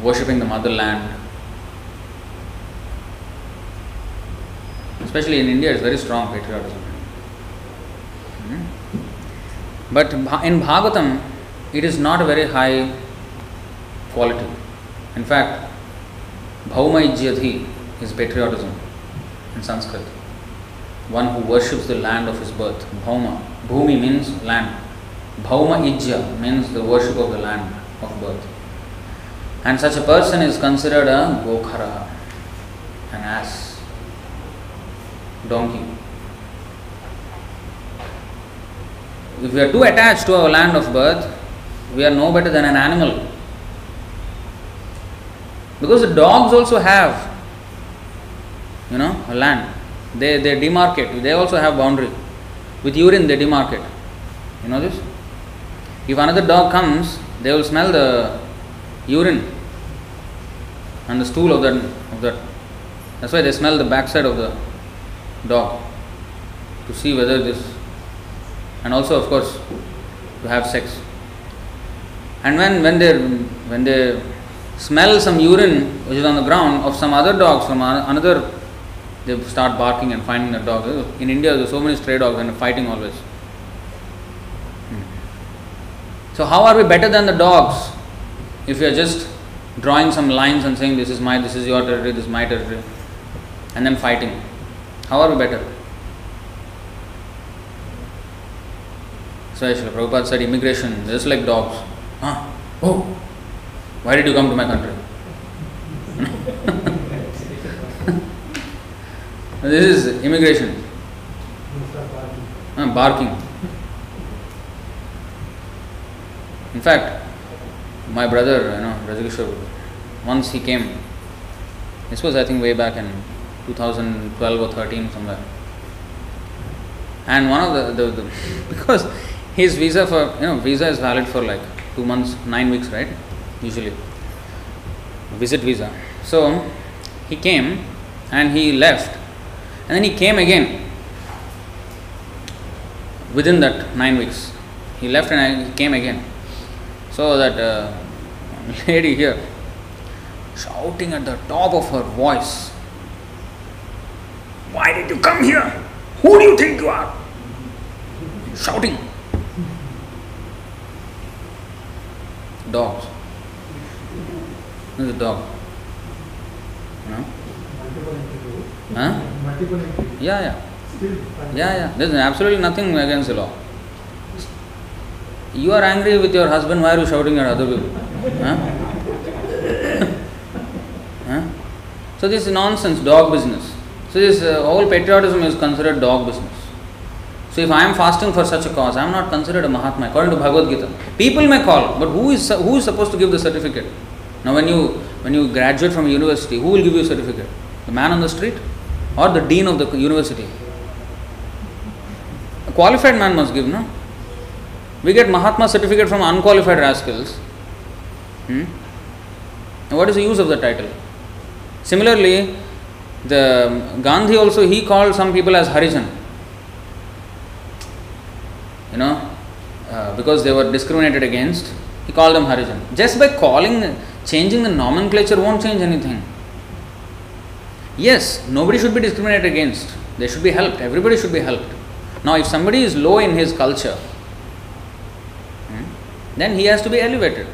worshipping the motherland. Especially in India, it's very strong patriotism. But in Bhagavatam, it is not a very high quality. In fact, Bhaumaijyadhi is patriotism in Sanskrit. One who worships the land of his birth. Bhauma. Bhumi means land. Bhaumaijya means the worship of the land of birth. And such a person is considered a gokhara, an ass. donkey. If we are too attached to our land of birth, we are no better than an animal. Because the dogs also have, you know, a land. They demarcate. They also have boundary. With urine they demarcate. You know this? If another dog comes, they will smell the urine and the stool of that. That's why they smell the backside of the dog, to see whether this, and also of course to have sex. And when they smell some urine which is on the ground of some other dogs from another, they start barking and finding the dog. In India there are so many stray dogs and fighting always. So how are we better than the dogs if we are just drawing some lines and saying this is my, this is your territory, this is my territory, and then fighting? How are we better? So Srila Prabhupada said immigration just like dogs. Huh? Oh, why did you come to my country? This is immigration. Barking. In fact, my brother, Rajagishwar, once he came, this was I think way back in 2012 or 13 somewhere. And one of the because his visa for, visa is valid for like 2 months, 9 weeks, right? Usually. Visit visa. So he came and he left. And then he came again within that 9 weeks. He left and he came again. So that lady here, shouting at the top of her voice, "Why did you come here? Who do you think you are?" Shouting. Dogs. This is a dog. Huh? Yeah. There's absolutely nothing against the law. You are angry with your husband, why are you shouting at other people? Huh? Huh? So this is nonsense, dog business. So this whole patriotism is considered dog business. So if I am fasting for such a cause, I am not considered a Mahatma according to Bhagavad Gita. People may call, but who is supposed to give the certificate? Now when you graduate from university, who will give you a certificate? The man on the street? Or the dean of the university? A qualified man must give, no? We get Mahatma certificate from unqualified rascals. And what is the use of the title? Similarly, the Gandhi also, he called some people as Harijan. Because they were discriminated against, he called them Harijan. Just by changing the nomenclature won't change anything. Yes, nobody should be discriminated against. They should be helped. Everybody should be helped. Now, if somebody is low in his culture, then he has to be elevated.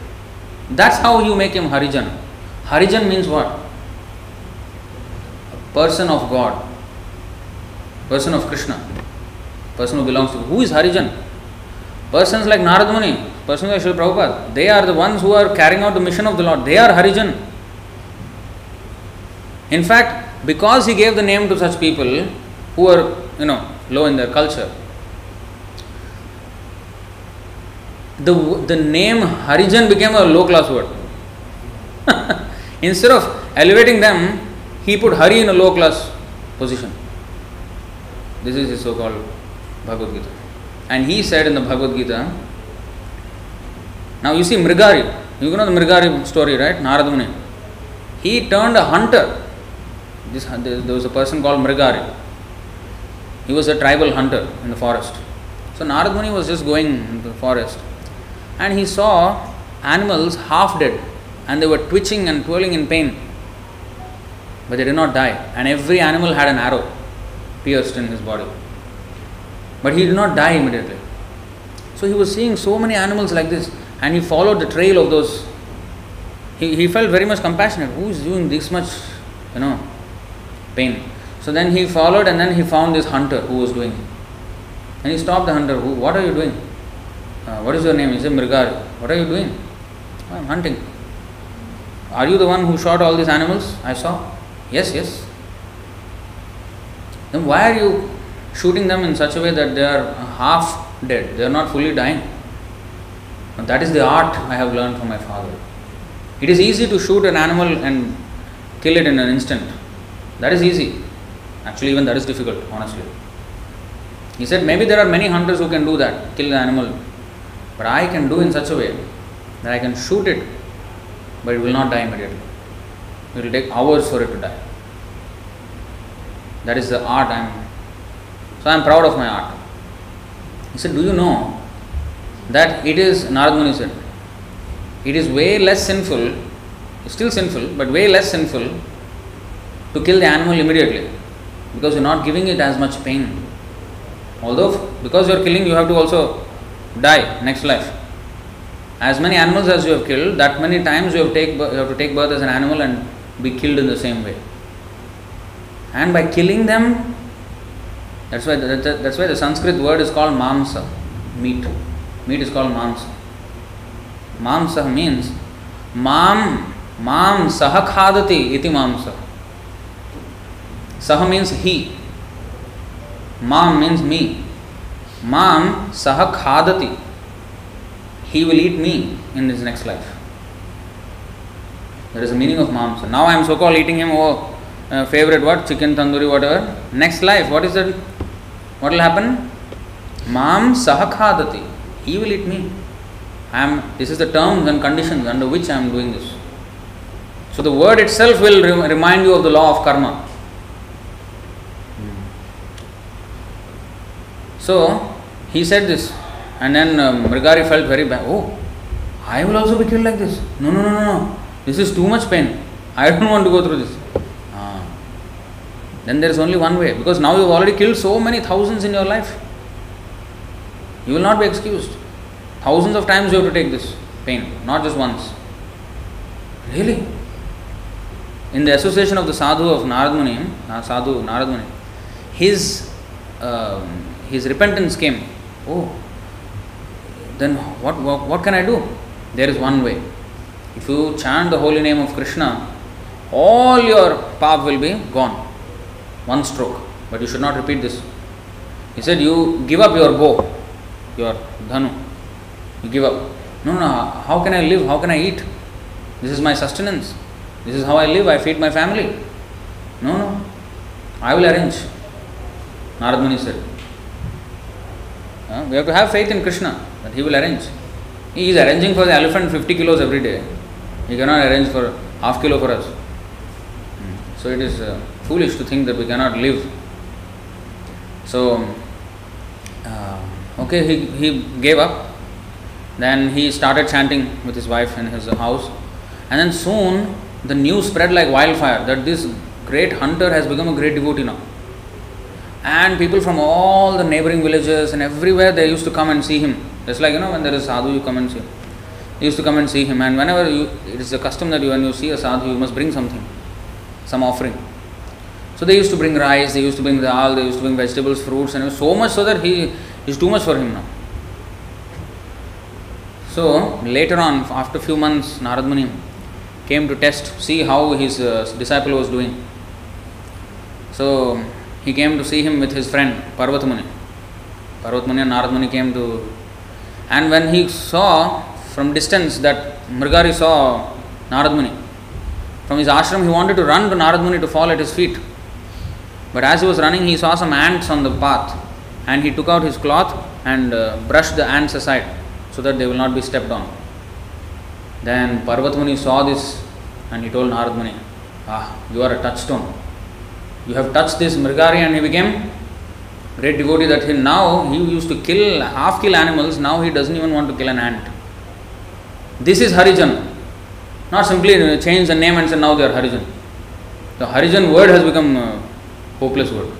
That's how you make him Harijan. Harijan means what? A person of God. Person of Krishna. Person who belongs to... Who is Harijan? Persons like Narad Muni, persons like Srila Prabhupada, they are the ones who are carrying out the mission of the Lord. They are Harijan. In fact, because he gave the name to such people who are, low in their culture, the name Harijan became a low-class word. Instead of elevating them, he put Hari in a low-class position. This is his so-called Bhagavad Gita. And he said in the Bhagavad Gita, now you see Mrigari, you know the Mrigari story, right? Narad Muni. He turned a hunter. There was a person called Mrigari. He was a tribal hunter in the forest. So Narad Muni was just going in the forest and he saw animals half dead and they were twitching and twirling in pain. But they did not die, and every animal had an arrow pierced in his body. But he did not die immediately. So he was seeing so many animals like this and he followed the trail of those. He felt very much compassionate. Who is doing this much, pain? So then he followed and then he found this hunter who was doing it. And he stopped the hunter. What are you doing? What is your name? He said, Mrigari. What are you doing? I am hunting. Are you the one who shot all these animals I saw? Yes. The Then why are you shooting them in such a way that they are half dead? They are not fully dying. And that is the art I have learned from my father. It is easy to shoot an animal and kill it in an instant. That is easy. Actually, even that is difficult, honestly. He said, maybe there are many hunters who can do that, kill the animal. But I can do in such a way that I can shoot it, but it will not die immediately. It will take hours for it to die. That is the art so I am proud of my art. He said, do you know that it is, Narad Muni said, it is way less sinful, still sinful, but way less sinful to kill the animal immediately, because you are not giving it as much pain. Although, because you are killing, you have to also die next life. As many animals as you have killed, that many times you have to take birth as an animal and be killed in the same way. And by killing them, that's why the Sanskrit word is called mamsa, meat. Meat is called mamsa. Mamsa means mam saha khadati iti mamsa. Saha means he. Mam means me. Mam saha khadati. He will eat me in his next life. That is the meaning of mamsa. Now I am so-called eating him, favorite what? Chicken, tandoori, whatever. Next life, what is it? What will happen? Mam saha khadati. He will eat me. This is the terms and conditions under which I am doing this. So the word itself will remind you of the law of karma. So he said this, and then Mrigari felt very bad. Oh, I will also be killed like this. No. This is too much pain. I don't want to go through this. Then there is only one way, because now you have already killed so many thousands in your life. You will not be excused. Thousands of times you have to take this pain, not just once. Really? In the association of the sadhu of Narad Muni, his repentance came. Oh, then what can I do? There is one way. If you chant the holy name of Krishna, all your paap will be gone. One stroke. But you should not repeat this. He said, you give up your bow, your dhanu. You give up. No, how can I live? How can I eat? This is my sustenance. This is how I live. I feed my family. No. I will arrange. Narad Muni said. We have to have faith in Krishna that he will arrange. He is arranging for the elephant 50 kilos every day. He cannot arrange for half kilo for us. So it is foolish to think that we cannot live. So, he gave up. Then he started chanting with his wife in his house. And then soon the news spread like wildfire that this great hunter has become a great devotee now. And people from all the neighboring villages and everywhere, they used to come and see him. Just like, when there is sadhu, you come and see him. They used to come and see him. And whenever it is a custom that when you see a sadhu, you must bring something, some offering. So they used to bring rice, they used to bring dal, they used to bring vegetables, fruits, and so much so that he is too much for him now. So later on, after a few months, Narad Muni came to see how his disciple was doing. So he came to see him with his friend Parvat Muni. Parvat Muni and Narad Muni came to, and when he saw from distance that Mrigari saw Narad Muni from his ashram, he wanted to run to Narad Muni to fall at his feet. But as he was running, he saw some ants on the path, and he took out his cloth and brushed the ants aside so that they will not be stepped on. Then Parvat Muni saw this and he told Narad Muni, you are a touchstone. You have touched this Mrigari and he became great devotee that he used to half kill animals, now he doesn't even want to kill an ant. This is Harijan. Not simply change the name and say now they are Harijan. The Harijan word has become a hopeless word.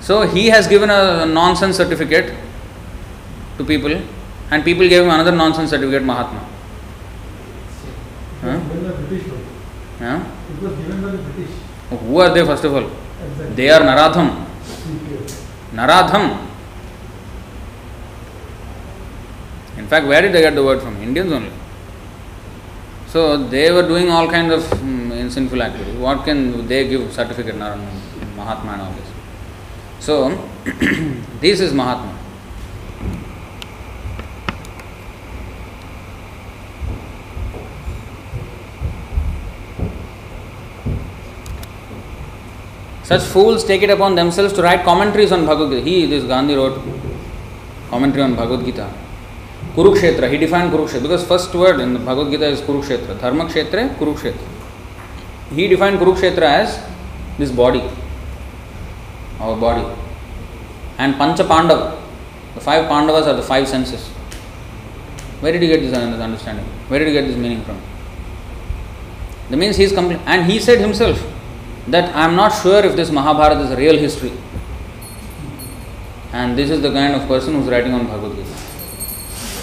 So he has given a nonsense certificate to people, and people gave him another nonsense certificate, Mahatma. It was given by the British. Who are they, first of all? Exactly. They are Naradham. Naradham. In fact, where did they get the word from? Indians only. So they were doing all kinds of sinful activities. What can they give certificate, Mahatma and all this? So this is Mahatma. Such fools take it upon themselves to write commentaries on Bhagavad Gita. This Gandhi wrote commentary on Bhagavad Gita. Kurukshetra, he defined Kurukshetra, because first word in the Bhagavad Gita is Kurukshetra. Dharma Kshetra, Kurukshetra. He defined Kurukshetra as this body, our body. And Pancha Pandava, the five Pandavas are the five senses. Where did you get this understanding? Where did you get this meaning from? That means he is complete. And he said himself that I am not sure if this Mahabharata is a real history. And this is the kind of person who is writing on Bhagavad Gita.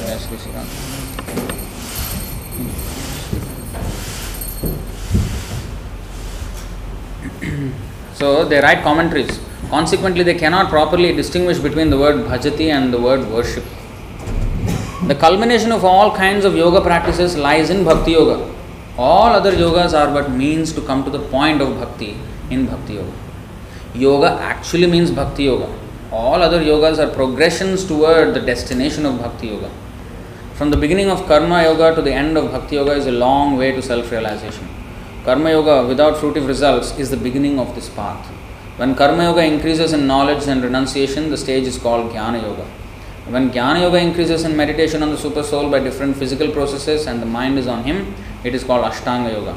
Yes, yes, yes. So they write commentaries. Consequently, they cannot properly distinguish between the word bhajati and the word worship. The culmination of all kinds of yoga practices lies in bhakti yoga. All other yogas are but means to come to the point of bhakti in bhakti yoga. Yoga actually means bhakti yoga. All other yogas are progressions toward the destination of bhakti yoga. From the beginning of karma yoga to the end of bhakti yoga is a long way to self-realization. Karma yoga without fruitive results is the beginning of this path. When karma yoga increases in knowledge and renunciation, the stage is called jnana yoga. When jnana yoga increases in meditation on the super soul by different physical processes and the mind is on him, it is called Ashtanga Yoga.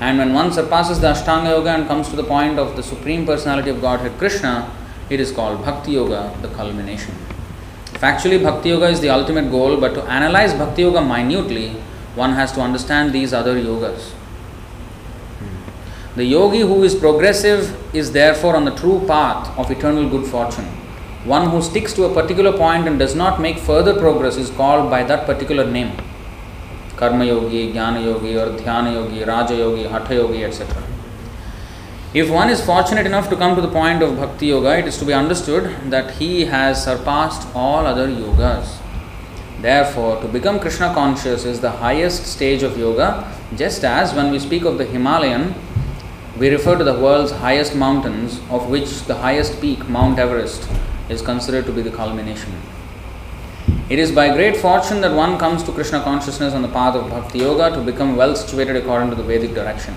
And when one surpasses the Ashtanga Yoga and comes to the point of the Supreme Personality of Godhead Krishna, it is called Bhakti Yoga, the culmination. Factually, Bhakti Yoga is the ultimate goal, but to analyze Bhakti Yoga minutely, one has to understand these other yogas. The yogi who is progressive is therefore on the true path of eternal good fortune. One who sticks to a particular point and does not make further progress is called by that particular name. Karma Yogi, Jnana Yogi, or Dhyana Yogi, Raja Yogi, Hatha Yogi, etc. If one is fortunate enough to come to the point of Bhakti Yoga, it is to be understood that he has surpassed all other yogas. Therefore, to become Krishna conscious is the highest stage of yoga, just as when we speak of the Himalayan, we refer to the world's highest mountains, of which the highest peak, Mount Everest, is considered to be the culmination. It is by great fortune that one comes to Krishna consciousness on the path of Bhakti Yoga to become well situated according to the Vedic direction.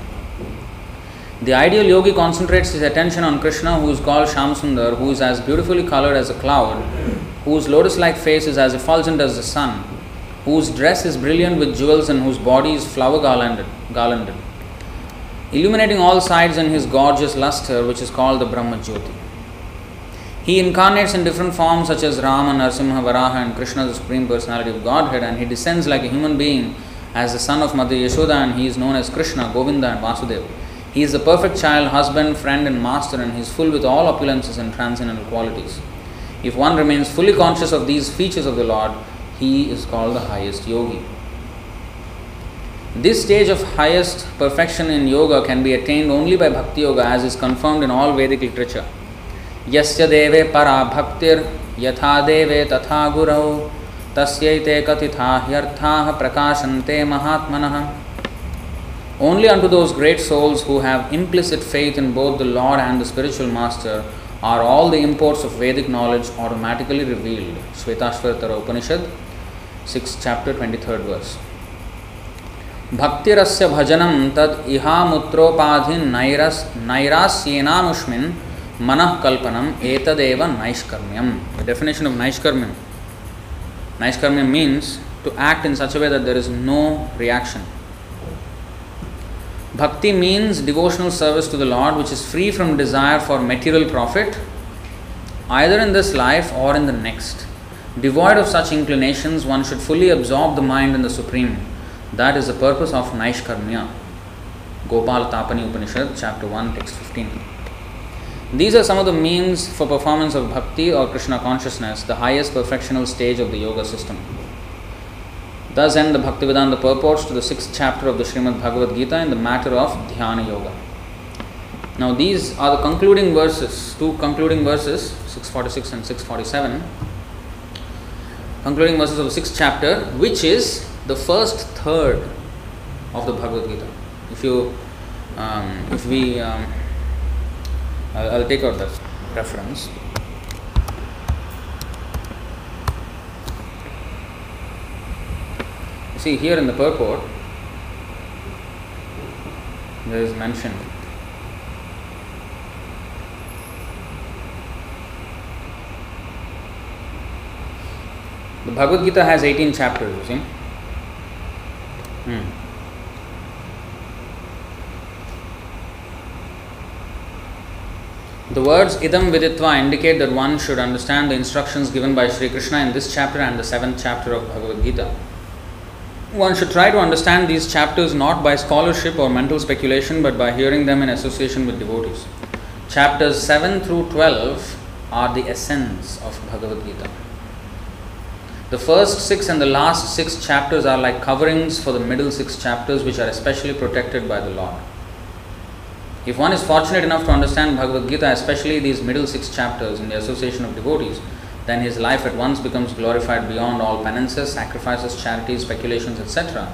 The ideal yogi concentrates his attention on Krishna, who is called Shamsundar, who is as beautifully colored as a cloud, whose lotus-like face is as effulgent as the sun, whose dress is brilliant with jewels and whose body is flower-garlanded, illuminating all sides in his gorgeous luster, which is called the Brahma Jyoti. He incarnates in different forms such as Rama, Narasimha, Varaha and Krishna, the Supreme Personality of Godhead, and he descends like a human being as the son of Mother Yashoda, and he is known as Krishna, Govinda and Vasudeva. He is the perfect child, husband, friend and master, and he is full with all opulences and transcendental qualities. If one remains fully conscious of these features of the Lord, he is called the highest yogi. This stage of highest perfection in yoga can be attained only by Bhakti Yoga, as is confirmed in all Vedic literature. Yasya deve para bhaktir yatha deve tatha gurau tasyaite katitha hyarthaha prakashante mahatmanah. Only unto those great souls who have implicit faith in both the Lord and the spiritual master are all the imports of Vedic knowledge automatically revealed. Svetashvatara Upanishad, 6th chapter, 23rd verse. Bhaktirasya bhajanam tad iha mutropadhin nairasyenamushmin Manah kalpanam etadeva naishkarmyam. The definition of naishkarmyam. Naishkarmyam means to act in such a way that there is no reaction. Bhakti means devotional service to the Lord, which is free from desire for material profit, either in this life or in the next. Devoid of such inclinations, one should fully absorb the mind in the Supreme. That is the purpose of naishkarmya. Gopala Tapani Upanishad, chapter 1, text 15. These are some of the means for performance of bhakti or Krishna consciousness, the highest perfectional stage of the yoga system. Thus end the Bhaktivedanta purports to the 6th chapter of the Srimad Bhagavad Gita in the matter of Dhyana Yoga. Now these are the concluding verses, two concluding verses, 646 and 647, concluding verses of the 6th chapter, which is the first third of the Bhagavad Gita. I'll take out the reference. See, here in the purport, there is mentioned. The Bhagavad Gita has 18 chapters, you see. The words idam viditva indicate that one should understand the instructions given by Sri Krishna in this chapter and the 7th chapter of Bhagavad Gita. One should try to understand these chapters not by scholarship or mental speculation, but by hearing them in association with devotees. Chapters 7 through 12 are the essence of Bhagavad Gita. The first 6 and the last 6 chapters are like coverings for the middle 6 chapters, which are especially protected by the Lord. If one is fortunate enough to understand Bhagavad Gita, especially these middle 6 chapters in the association of devotees, then his life at once becomes glorified beyond all penances, sacrifices, charities, speculations, etc.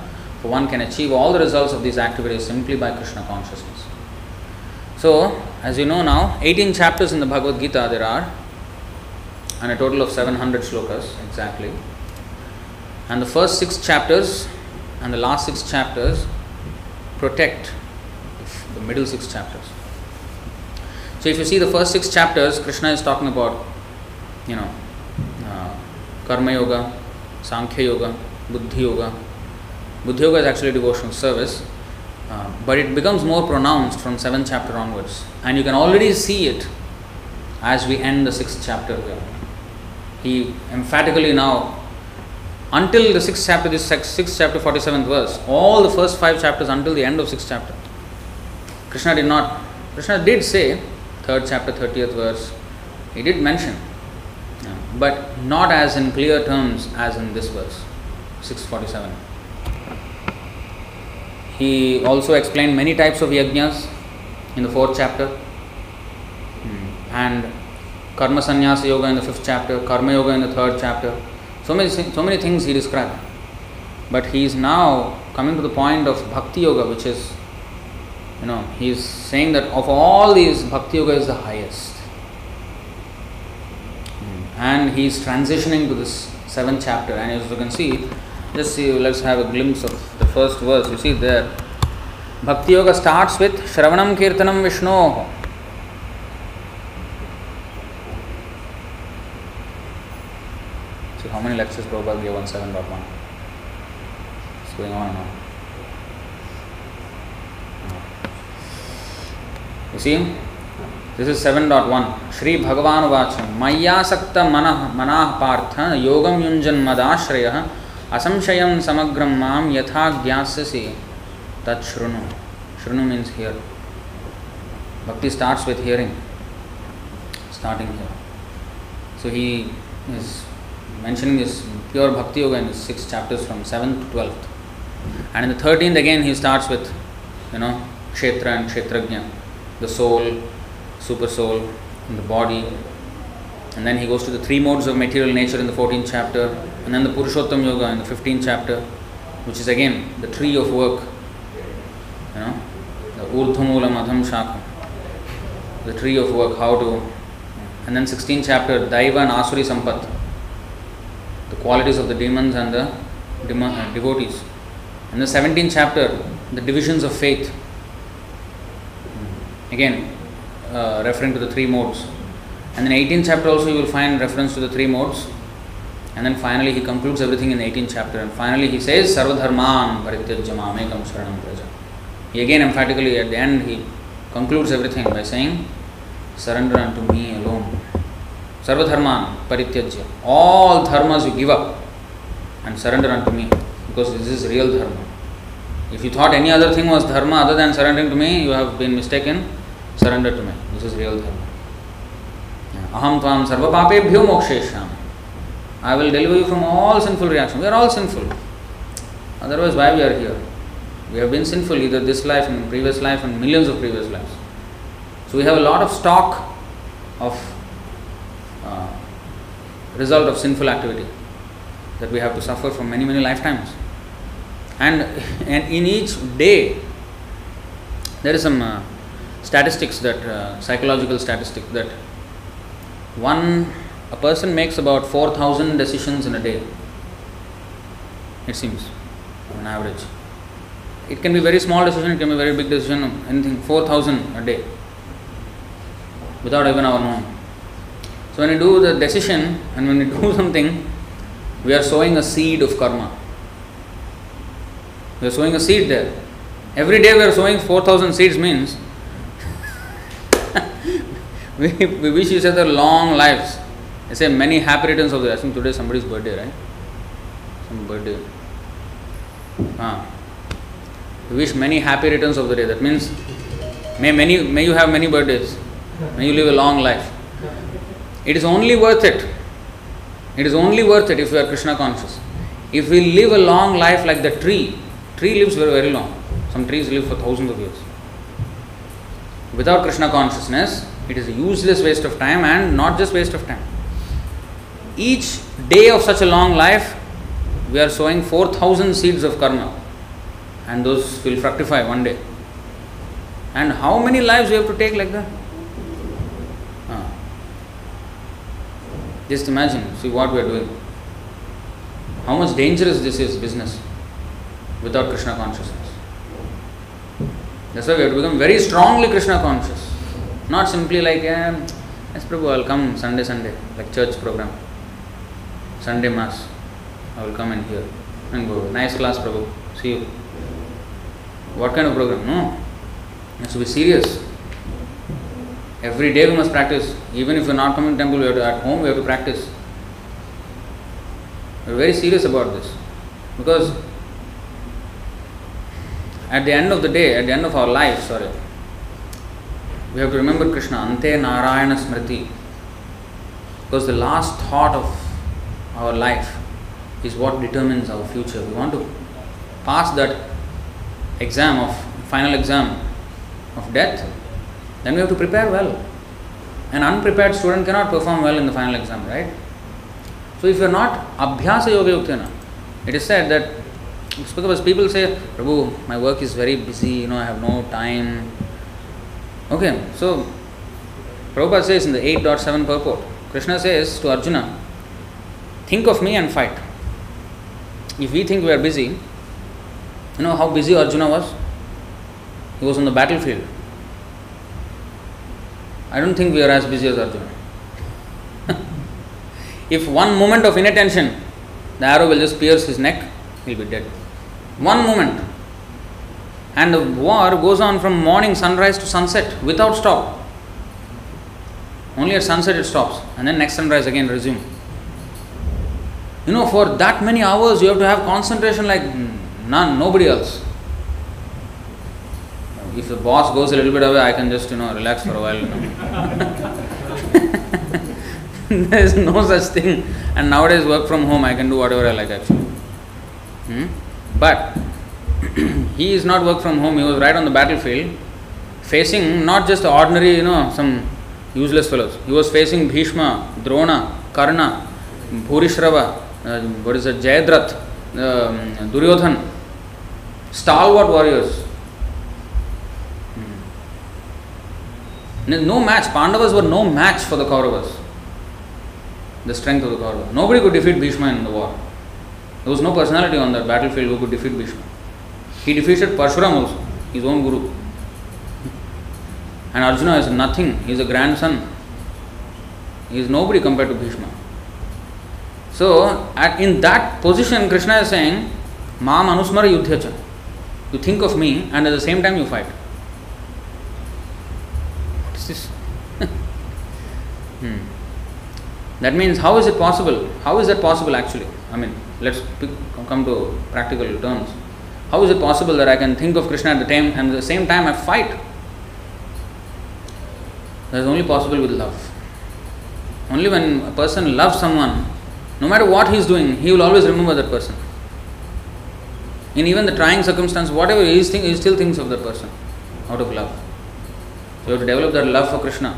For one can achieve all the results of these activities simply by Krishna consciousness. So, as you know now, 18 chapters in the Bhagavad Gita there are, and a total of 700 shlokas exactly. And the first 6 chapters and the last 6 chapters protect the middle 6 chapters. So if you see the first 6 chapters, Krishna is talking about, you know, Karma Yoga, Sankhya Yoga, Buddhi Yoga. Buddhi Yoga is actually devotional service, but it becomes more pronounced from 7th chapter onwards. And you can already see it as we end the 6th chapter here. He emphatically now, until the 6th chapter, this 6th chapter, 47th verse, all the first 5 chapters until the end of 6th chapter, Krishna did say, 3rd chapter, 30th verse, he did mention, but not as in clear terms as in this verse, 647. He also explained many types of yajnas in the 4th chapter, and Karma Sannyasa Yoga in the 5th chapter, Karma Yoga in the 3rd chapter. So many things he described. But he is now coming to the point of Bhakti Yoga, which is, you know, he is saying that of all these, Bhakti Yoga is the highest. And he is transitioning to this 7th chapter. And as you can see, let's have a glimpse of the first verse. You see there, Bhakti Yoga starts with Shravanam Kirtanam Vishnoho. How many lectures Prabhupada gave on 7.1? It's going on now. You see, this is 7.1. Shri Bhagavan Vacham Maya Sakta Manah Partha Yogam Yunjan Madashraya Asamshayam Samagram Mam Yatha Gyasasi Tat Shrunu. Shrunu means hear. Bhakti starts with hearing. Starting here. So he is mentioning this pure Bhakti Yoga in the 6 chapters from 7th to 12th. And in the 13th again he starts with, you know, Kshetra and Kshetrajna, the soul, super soul, and the body. And then he goes to the 3 modes of material nature in the 14th chapter. And then the Purushottam Yoga in the 15th chapter, which is again the tree of work. You know, the Urdhva Moolam Adham Shakam, the tree of work, how to. And then 16th chapter, Daiva and Asuri Sampat, the qualities of the demons and the devotees. In the 17th chapter, the divisions of faith, again referring to the 3 modes. And then 18th chapter also you will find reference to the 3 modes. And then finally he concludes everything in the 18th chapter, and finally he says Sarvadharman Parityajya Mamekam Sharanam Vraja. He again emphatically at the end he concludes everything by saying surrender unto me alone. Sarvadharman Parityajya. All dharmas you give up and surrender unto me, because this is real dharma. If you thought any other thing was dharma other than surrendering to me, you have been mistaken. Surrender to me. This is real dharma. Aham tvam sarva papebhyo mokshesham. I will deliver you from all sinful reactions. We are all sinful. Otherwise, why we are here? We have been sinful either this life and previous life and millions of previous lives. So we have a lot of stock of result of sinful activity that we have to suffer for many lifetimes. and in each day there is some statistics that psychological statistics that a person makes about 4,000 decisions in a day, it seems, on average. It can be very small decision, it can be very big decision, anything, 4,000 a day without even our knowing. So when you do the decision and when you do something, we are sowing a seed of karma. We are sowing a seed there. Every day we are sowing 4,000 seeds means we wish each other long lives. I say many happy returns of the day. I think today is somebody's birthday, right? Some birthday. We wish many happy returns of the day. That means may you have many birthdays. May you live a long life. It is only worth it. It is only worth it if we are Krishna conscious. If we live a long life like the tree, lives very, very long. Some trees live for thousands of years. Without Krishna consciousness, it is a useless waste of time, and not just waste of time. Each day of such a long life, we are sowing 4,000 seeds of karma, and those will fructify one day. And how many lives we have to take like that? Just imagine, see what we are doing. How much dangerous this is, business, without Krishna consciousness. That's why we have to become very strongly Krishna conscious. Not simply like, yes Prabhu, I will come Sunday, like church program. Sunday mass, I will come in here and go. Nice class Prabhu, see you. What kind of program? No, it should be serious. Every day we must practice. Even if we are not coming to temple, we have to, at home we have to practice. We are very serious about this. Because at the end of the day, at the end of our life, we have to remember Krishna, Ante Narayana Smriti. Because the last thought of our life is what determines our future. We want to pass that final exam of death. Then we have to prepare well. An unprepared student cannot perform well in the final exam, right? So if you are not Abhyasa Yoga Yuktena, it is said that, because people say, Prabhu, my work is very busy, I have no time. Okay, so Prabhupada says in the 8.7 purport, Krishna says to Arjuna, think of me and fight. If we think we are busy, you know how busy Arjuna was? He was on the battlefield. I don't think we are as busy as Arjuna. If one moment of inattention, the arrow will just pierce his neck, he'll be dead. One moment. And the war goes on from morning sunrise to sunset without stop. Only at sunset it stops, and then next sunrise again resume. For that many hours you have to have concentration like nobody else. If the boss goes a little bit away, I can just, relax for a while. There is no such thing. And nowadays, work from home, I can do whatever I like, actually. But he is not work from home. He was right on the battlefield, facing not just the ordinary, some useless fellows. He was facing Bhishma, Drona, Karna, Bhurishrava, Jayadrath, Duryodhan, stalwart warriors. No match. Pandavas were no match for the Kauravas. The strength of the Kauravas. Nobody could defeat Bhishma in the war. There was no personality on that battlefield who could defeat Bhishma. He defeated Parshuram also, his own guru. And Arjuna is nothing. He is a grandson. He is nobody compared to Bhishma. So, in that position, Krishna is saying, Mam Anusmara Yudhyacha. You think of me and at the same time you fight. That means, how is it possible? How is that possible actually? I mean, let's come to practical terms. How is it possible that I can think of Krishna at the same time I fight? That is only possible with love. Only when a person loves someone, no matter what he is doing, he will always remember that person. In even the trying circumstance, whatever he is thinking, he still thinks of that person out of love. So you have to develop that love for Krishna.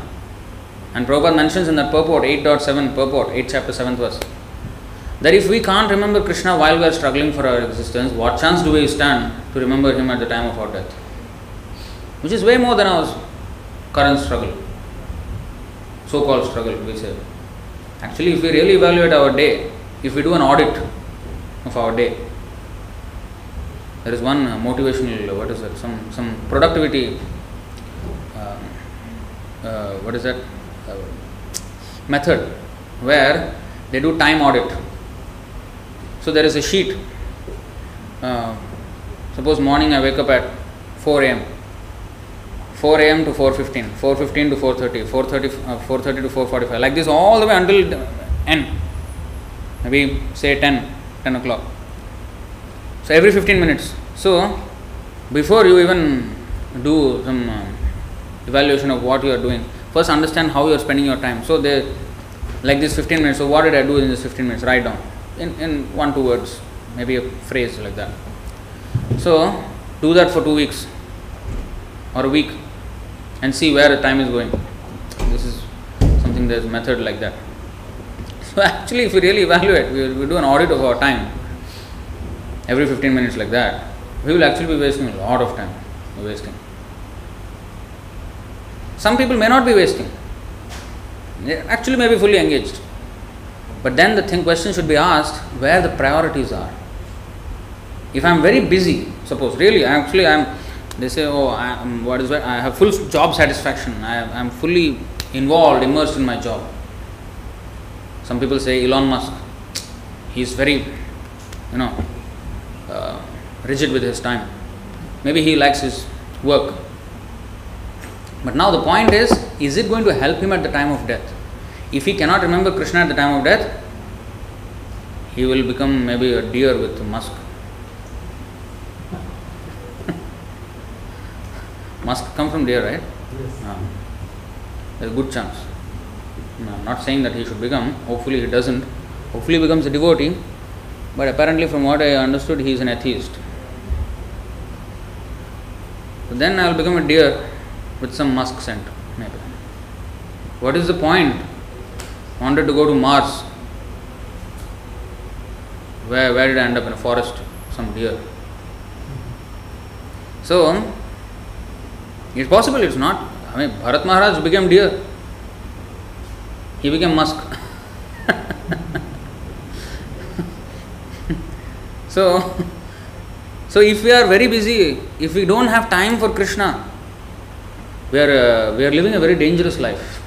And Prabhupada mentions in that purport, 8.7 purport, 8 chapter 7th verse, That if we can't remember Krishna while we are struggling for our existence, what chance do we stand to remember him at the time of our death? Which is way more than our current struggle, so-called struggle, we say. Actually, if we really evaluate our day, if we do an audit of our day, there is one motivational, what is that, some productivity, what is that, method where they do time audit. So there is a sheet. Suppose morning I wake up at 4 a.m. 4 a.m. to 4:15, 4:15 to 4:30, 4:30 to 4:45, like this all the way until n. Maybe say 10 o'clock. So every 15 minutes. So before you even do some evaluation of what you are doing, first understand how you are spending your time. So they like this 15 minutes. So what did I do in this 15 minutes? Write down in 1-2 words, maybe a phrase like that. So do that for 2 weeks or a week, and see where the time is going. This is something, there's a method like that. So actually, if we really evaluate, we do an audit of our time every 15 minutes like that, we will actually be wasting a lot of time. Some people may not be wasting. They actually may be fully engaged. But then the question should be asked, where the priorities are. If I am very busy, suppose, really, actually I am, they say, oh, I have full job satisfaction. I am fully involved, immersed in my job. Some people say Elon Musk, he is very, rigid with his time. Maybe he likes his work. But now the point is it going to help him at the time of death? If he cannot remember Krishna at the time of death, he will become maybe a deer with Musk. Musk come from deer, right? Yes. There's a good chance. No, I'm not saying that he should become. Hopefully he doesn't. Hopefully he becomes a devotee. But apparently, from what I understood, he is an atheist. So then I will become a deer with some Musk scent, maybe. What is the point? Wanted to go to Mars. Where did I end up? In a forest, some deer. So it's possible, it's not. I mean, Bharat Maharaj became deer. He became Musk. So if we are very busy, if we don't have time for Krishna, we are living a very dangerous life.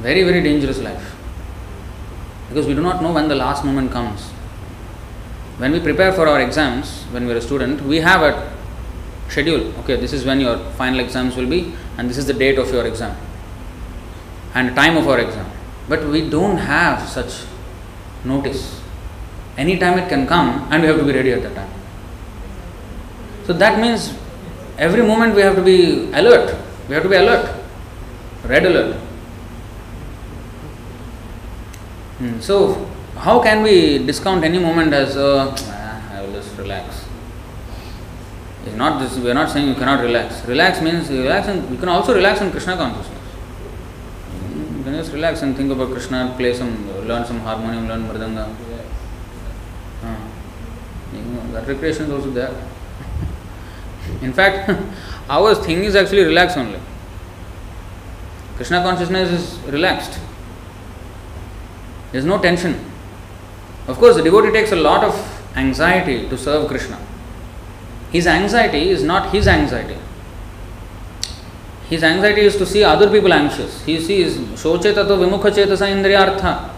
Very, very dangerous life. Because we do not know when the last moment comes. When we prepare for our exams, when we are a student, we have a schedule. Okay, this is when your final exams will be, and this is the date of your exam and time of our exam. But we don't have such notice. Any time it can come, and we have to be ready at that time. So that means every moment we have to be alert. We have to be alert, red alert. So how can we discount any moment as I will just relax? It's not this. We are not saying you cannot relax. Relax means relax, and you can also relax in Krishna consciousness. You can just relax and think about Krishna, play some, learn some harmonium, learn mridanga. That recreation is also there. In fact, our thing is actually relaxed only. Krishna consciousness is relaxed. There is no tension. Of course, the devotee takes a lot of anxiety to serve Krishna. His anxiety is not his anxiety. His anxiety is to see other people anxious. He sees Shochetato Vimukha Chetasa Indriyartha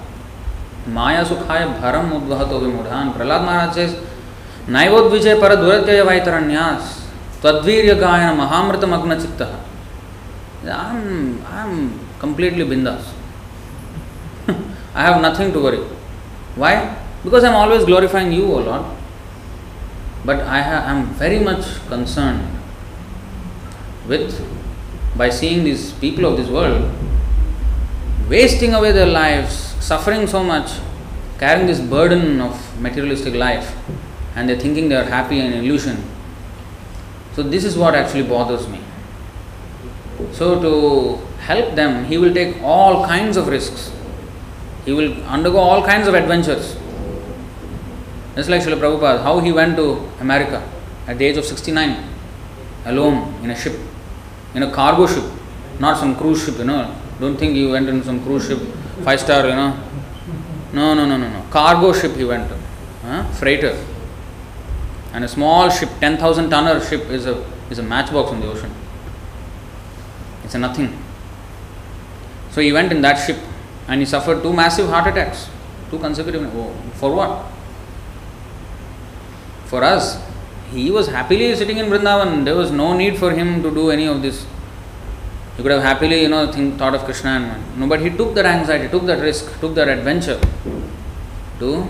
Maya Sukhaya Bharam Udvahato Vimudhan. Prahlad Maharaj says, Naivod Vijay Paraduratyaya Vaitaranyas Tadvirya Gayana Mahamrita Magna Chittaha. I am completely bindas. I have nothing to worry. Why? Because I am always glorifying you, O Lord. But I am very much concerned with, by seeing these people of this world wasting away their lives, suffering so much, carrying this burden of materialistic life, and they are thinking they are happy and illusion. So this is what actually bothers me. So to help them, he will take all kinds of risks. He will undergo all kinds of adventures. Just like Srila Prabhupada, how he went to America at the age of 69, alone in a ship, in a cargo ship, not some cruise ship, Don't think he went in some cruise ship, 5-star, No. Cargo ship he went to, freighter. And a small ship, 10,000 tonner ship is a matchbox on the ocean. It's a nothing. So he went in that ship and he suffered 2 massive heart attacks, 2 consecutive. For what? For us, he was happily sitting in Vrindavan. There was no need for him to do any of this. He could have happily, thought of Krishna and but he took that anxiety, took that risk, took that adventure to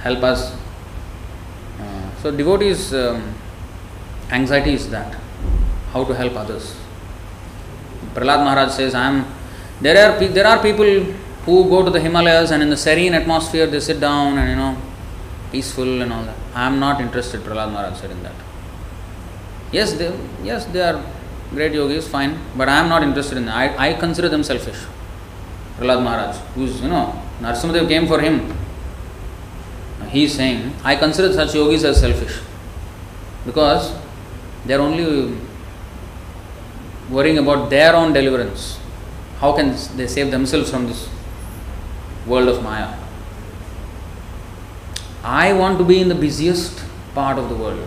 help us. So devotees' anxiety is that, how to help others. Prahlad Maharaj says, there are people who go to the Himalayas and in the serene atmosphere they sit down and peaceful and all that. I am not interested, Prahlad Maharaj said in that. Yes, they are great yogis, fine, but I am not interested in that. I consider them selfish. Prahlad Maharaj, who's, Narasimhadev came for him. He is saying, I consider such yogis as selfish because they are only worrying about their own deliverance. How can they save themselves from this world of Maya? I want to be in the busiest part of the world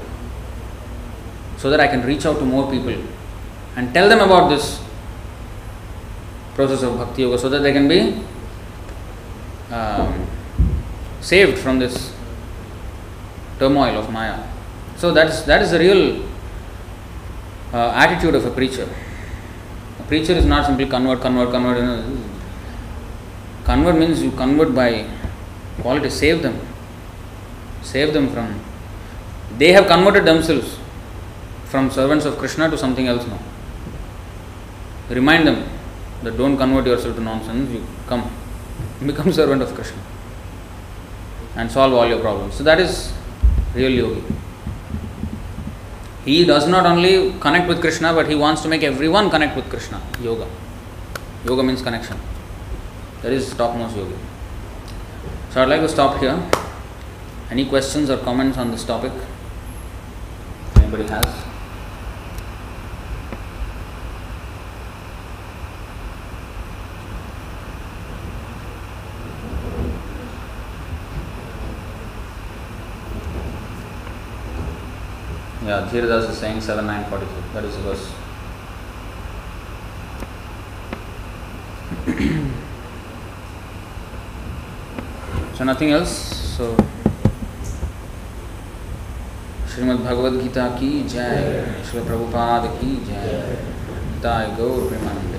so that I can reach out to more people and tell them about this process of Bhakti Yoga so that they can be saved from this turmoil of Maya. So that is the real attitude of a preacher. A preacher is not simply convert. Convert means you convert by quality, save them. Save them from... They have converted themselves from servants of Krishna to something else now. Remind them that don't convert yourself to nonsense. You become servant of Krishna and solve all your problems. So that is real yogi. He does not only connect with Krishna, but he wants to make everyone connect with Krishna. Yoga. Yoga means connection. That is topmost yogi. So I'd like to stop here. Any questions or comments on this topic? Anybody has? Yeah, Dhiradas is saying 7943. That is the verse. So nothing else. So Srimad Bhagavad Gita ki jai, Srila Prabhupada ki jai, Jai Gaur Premanand.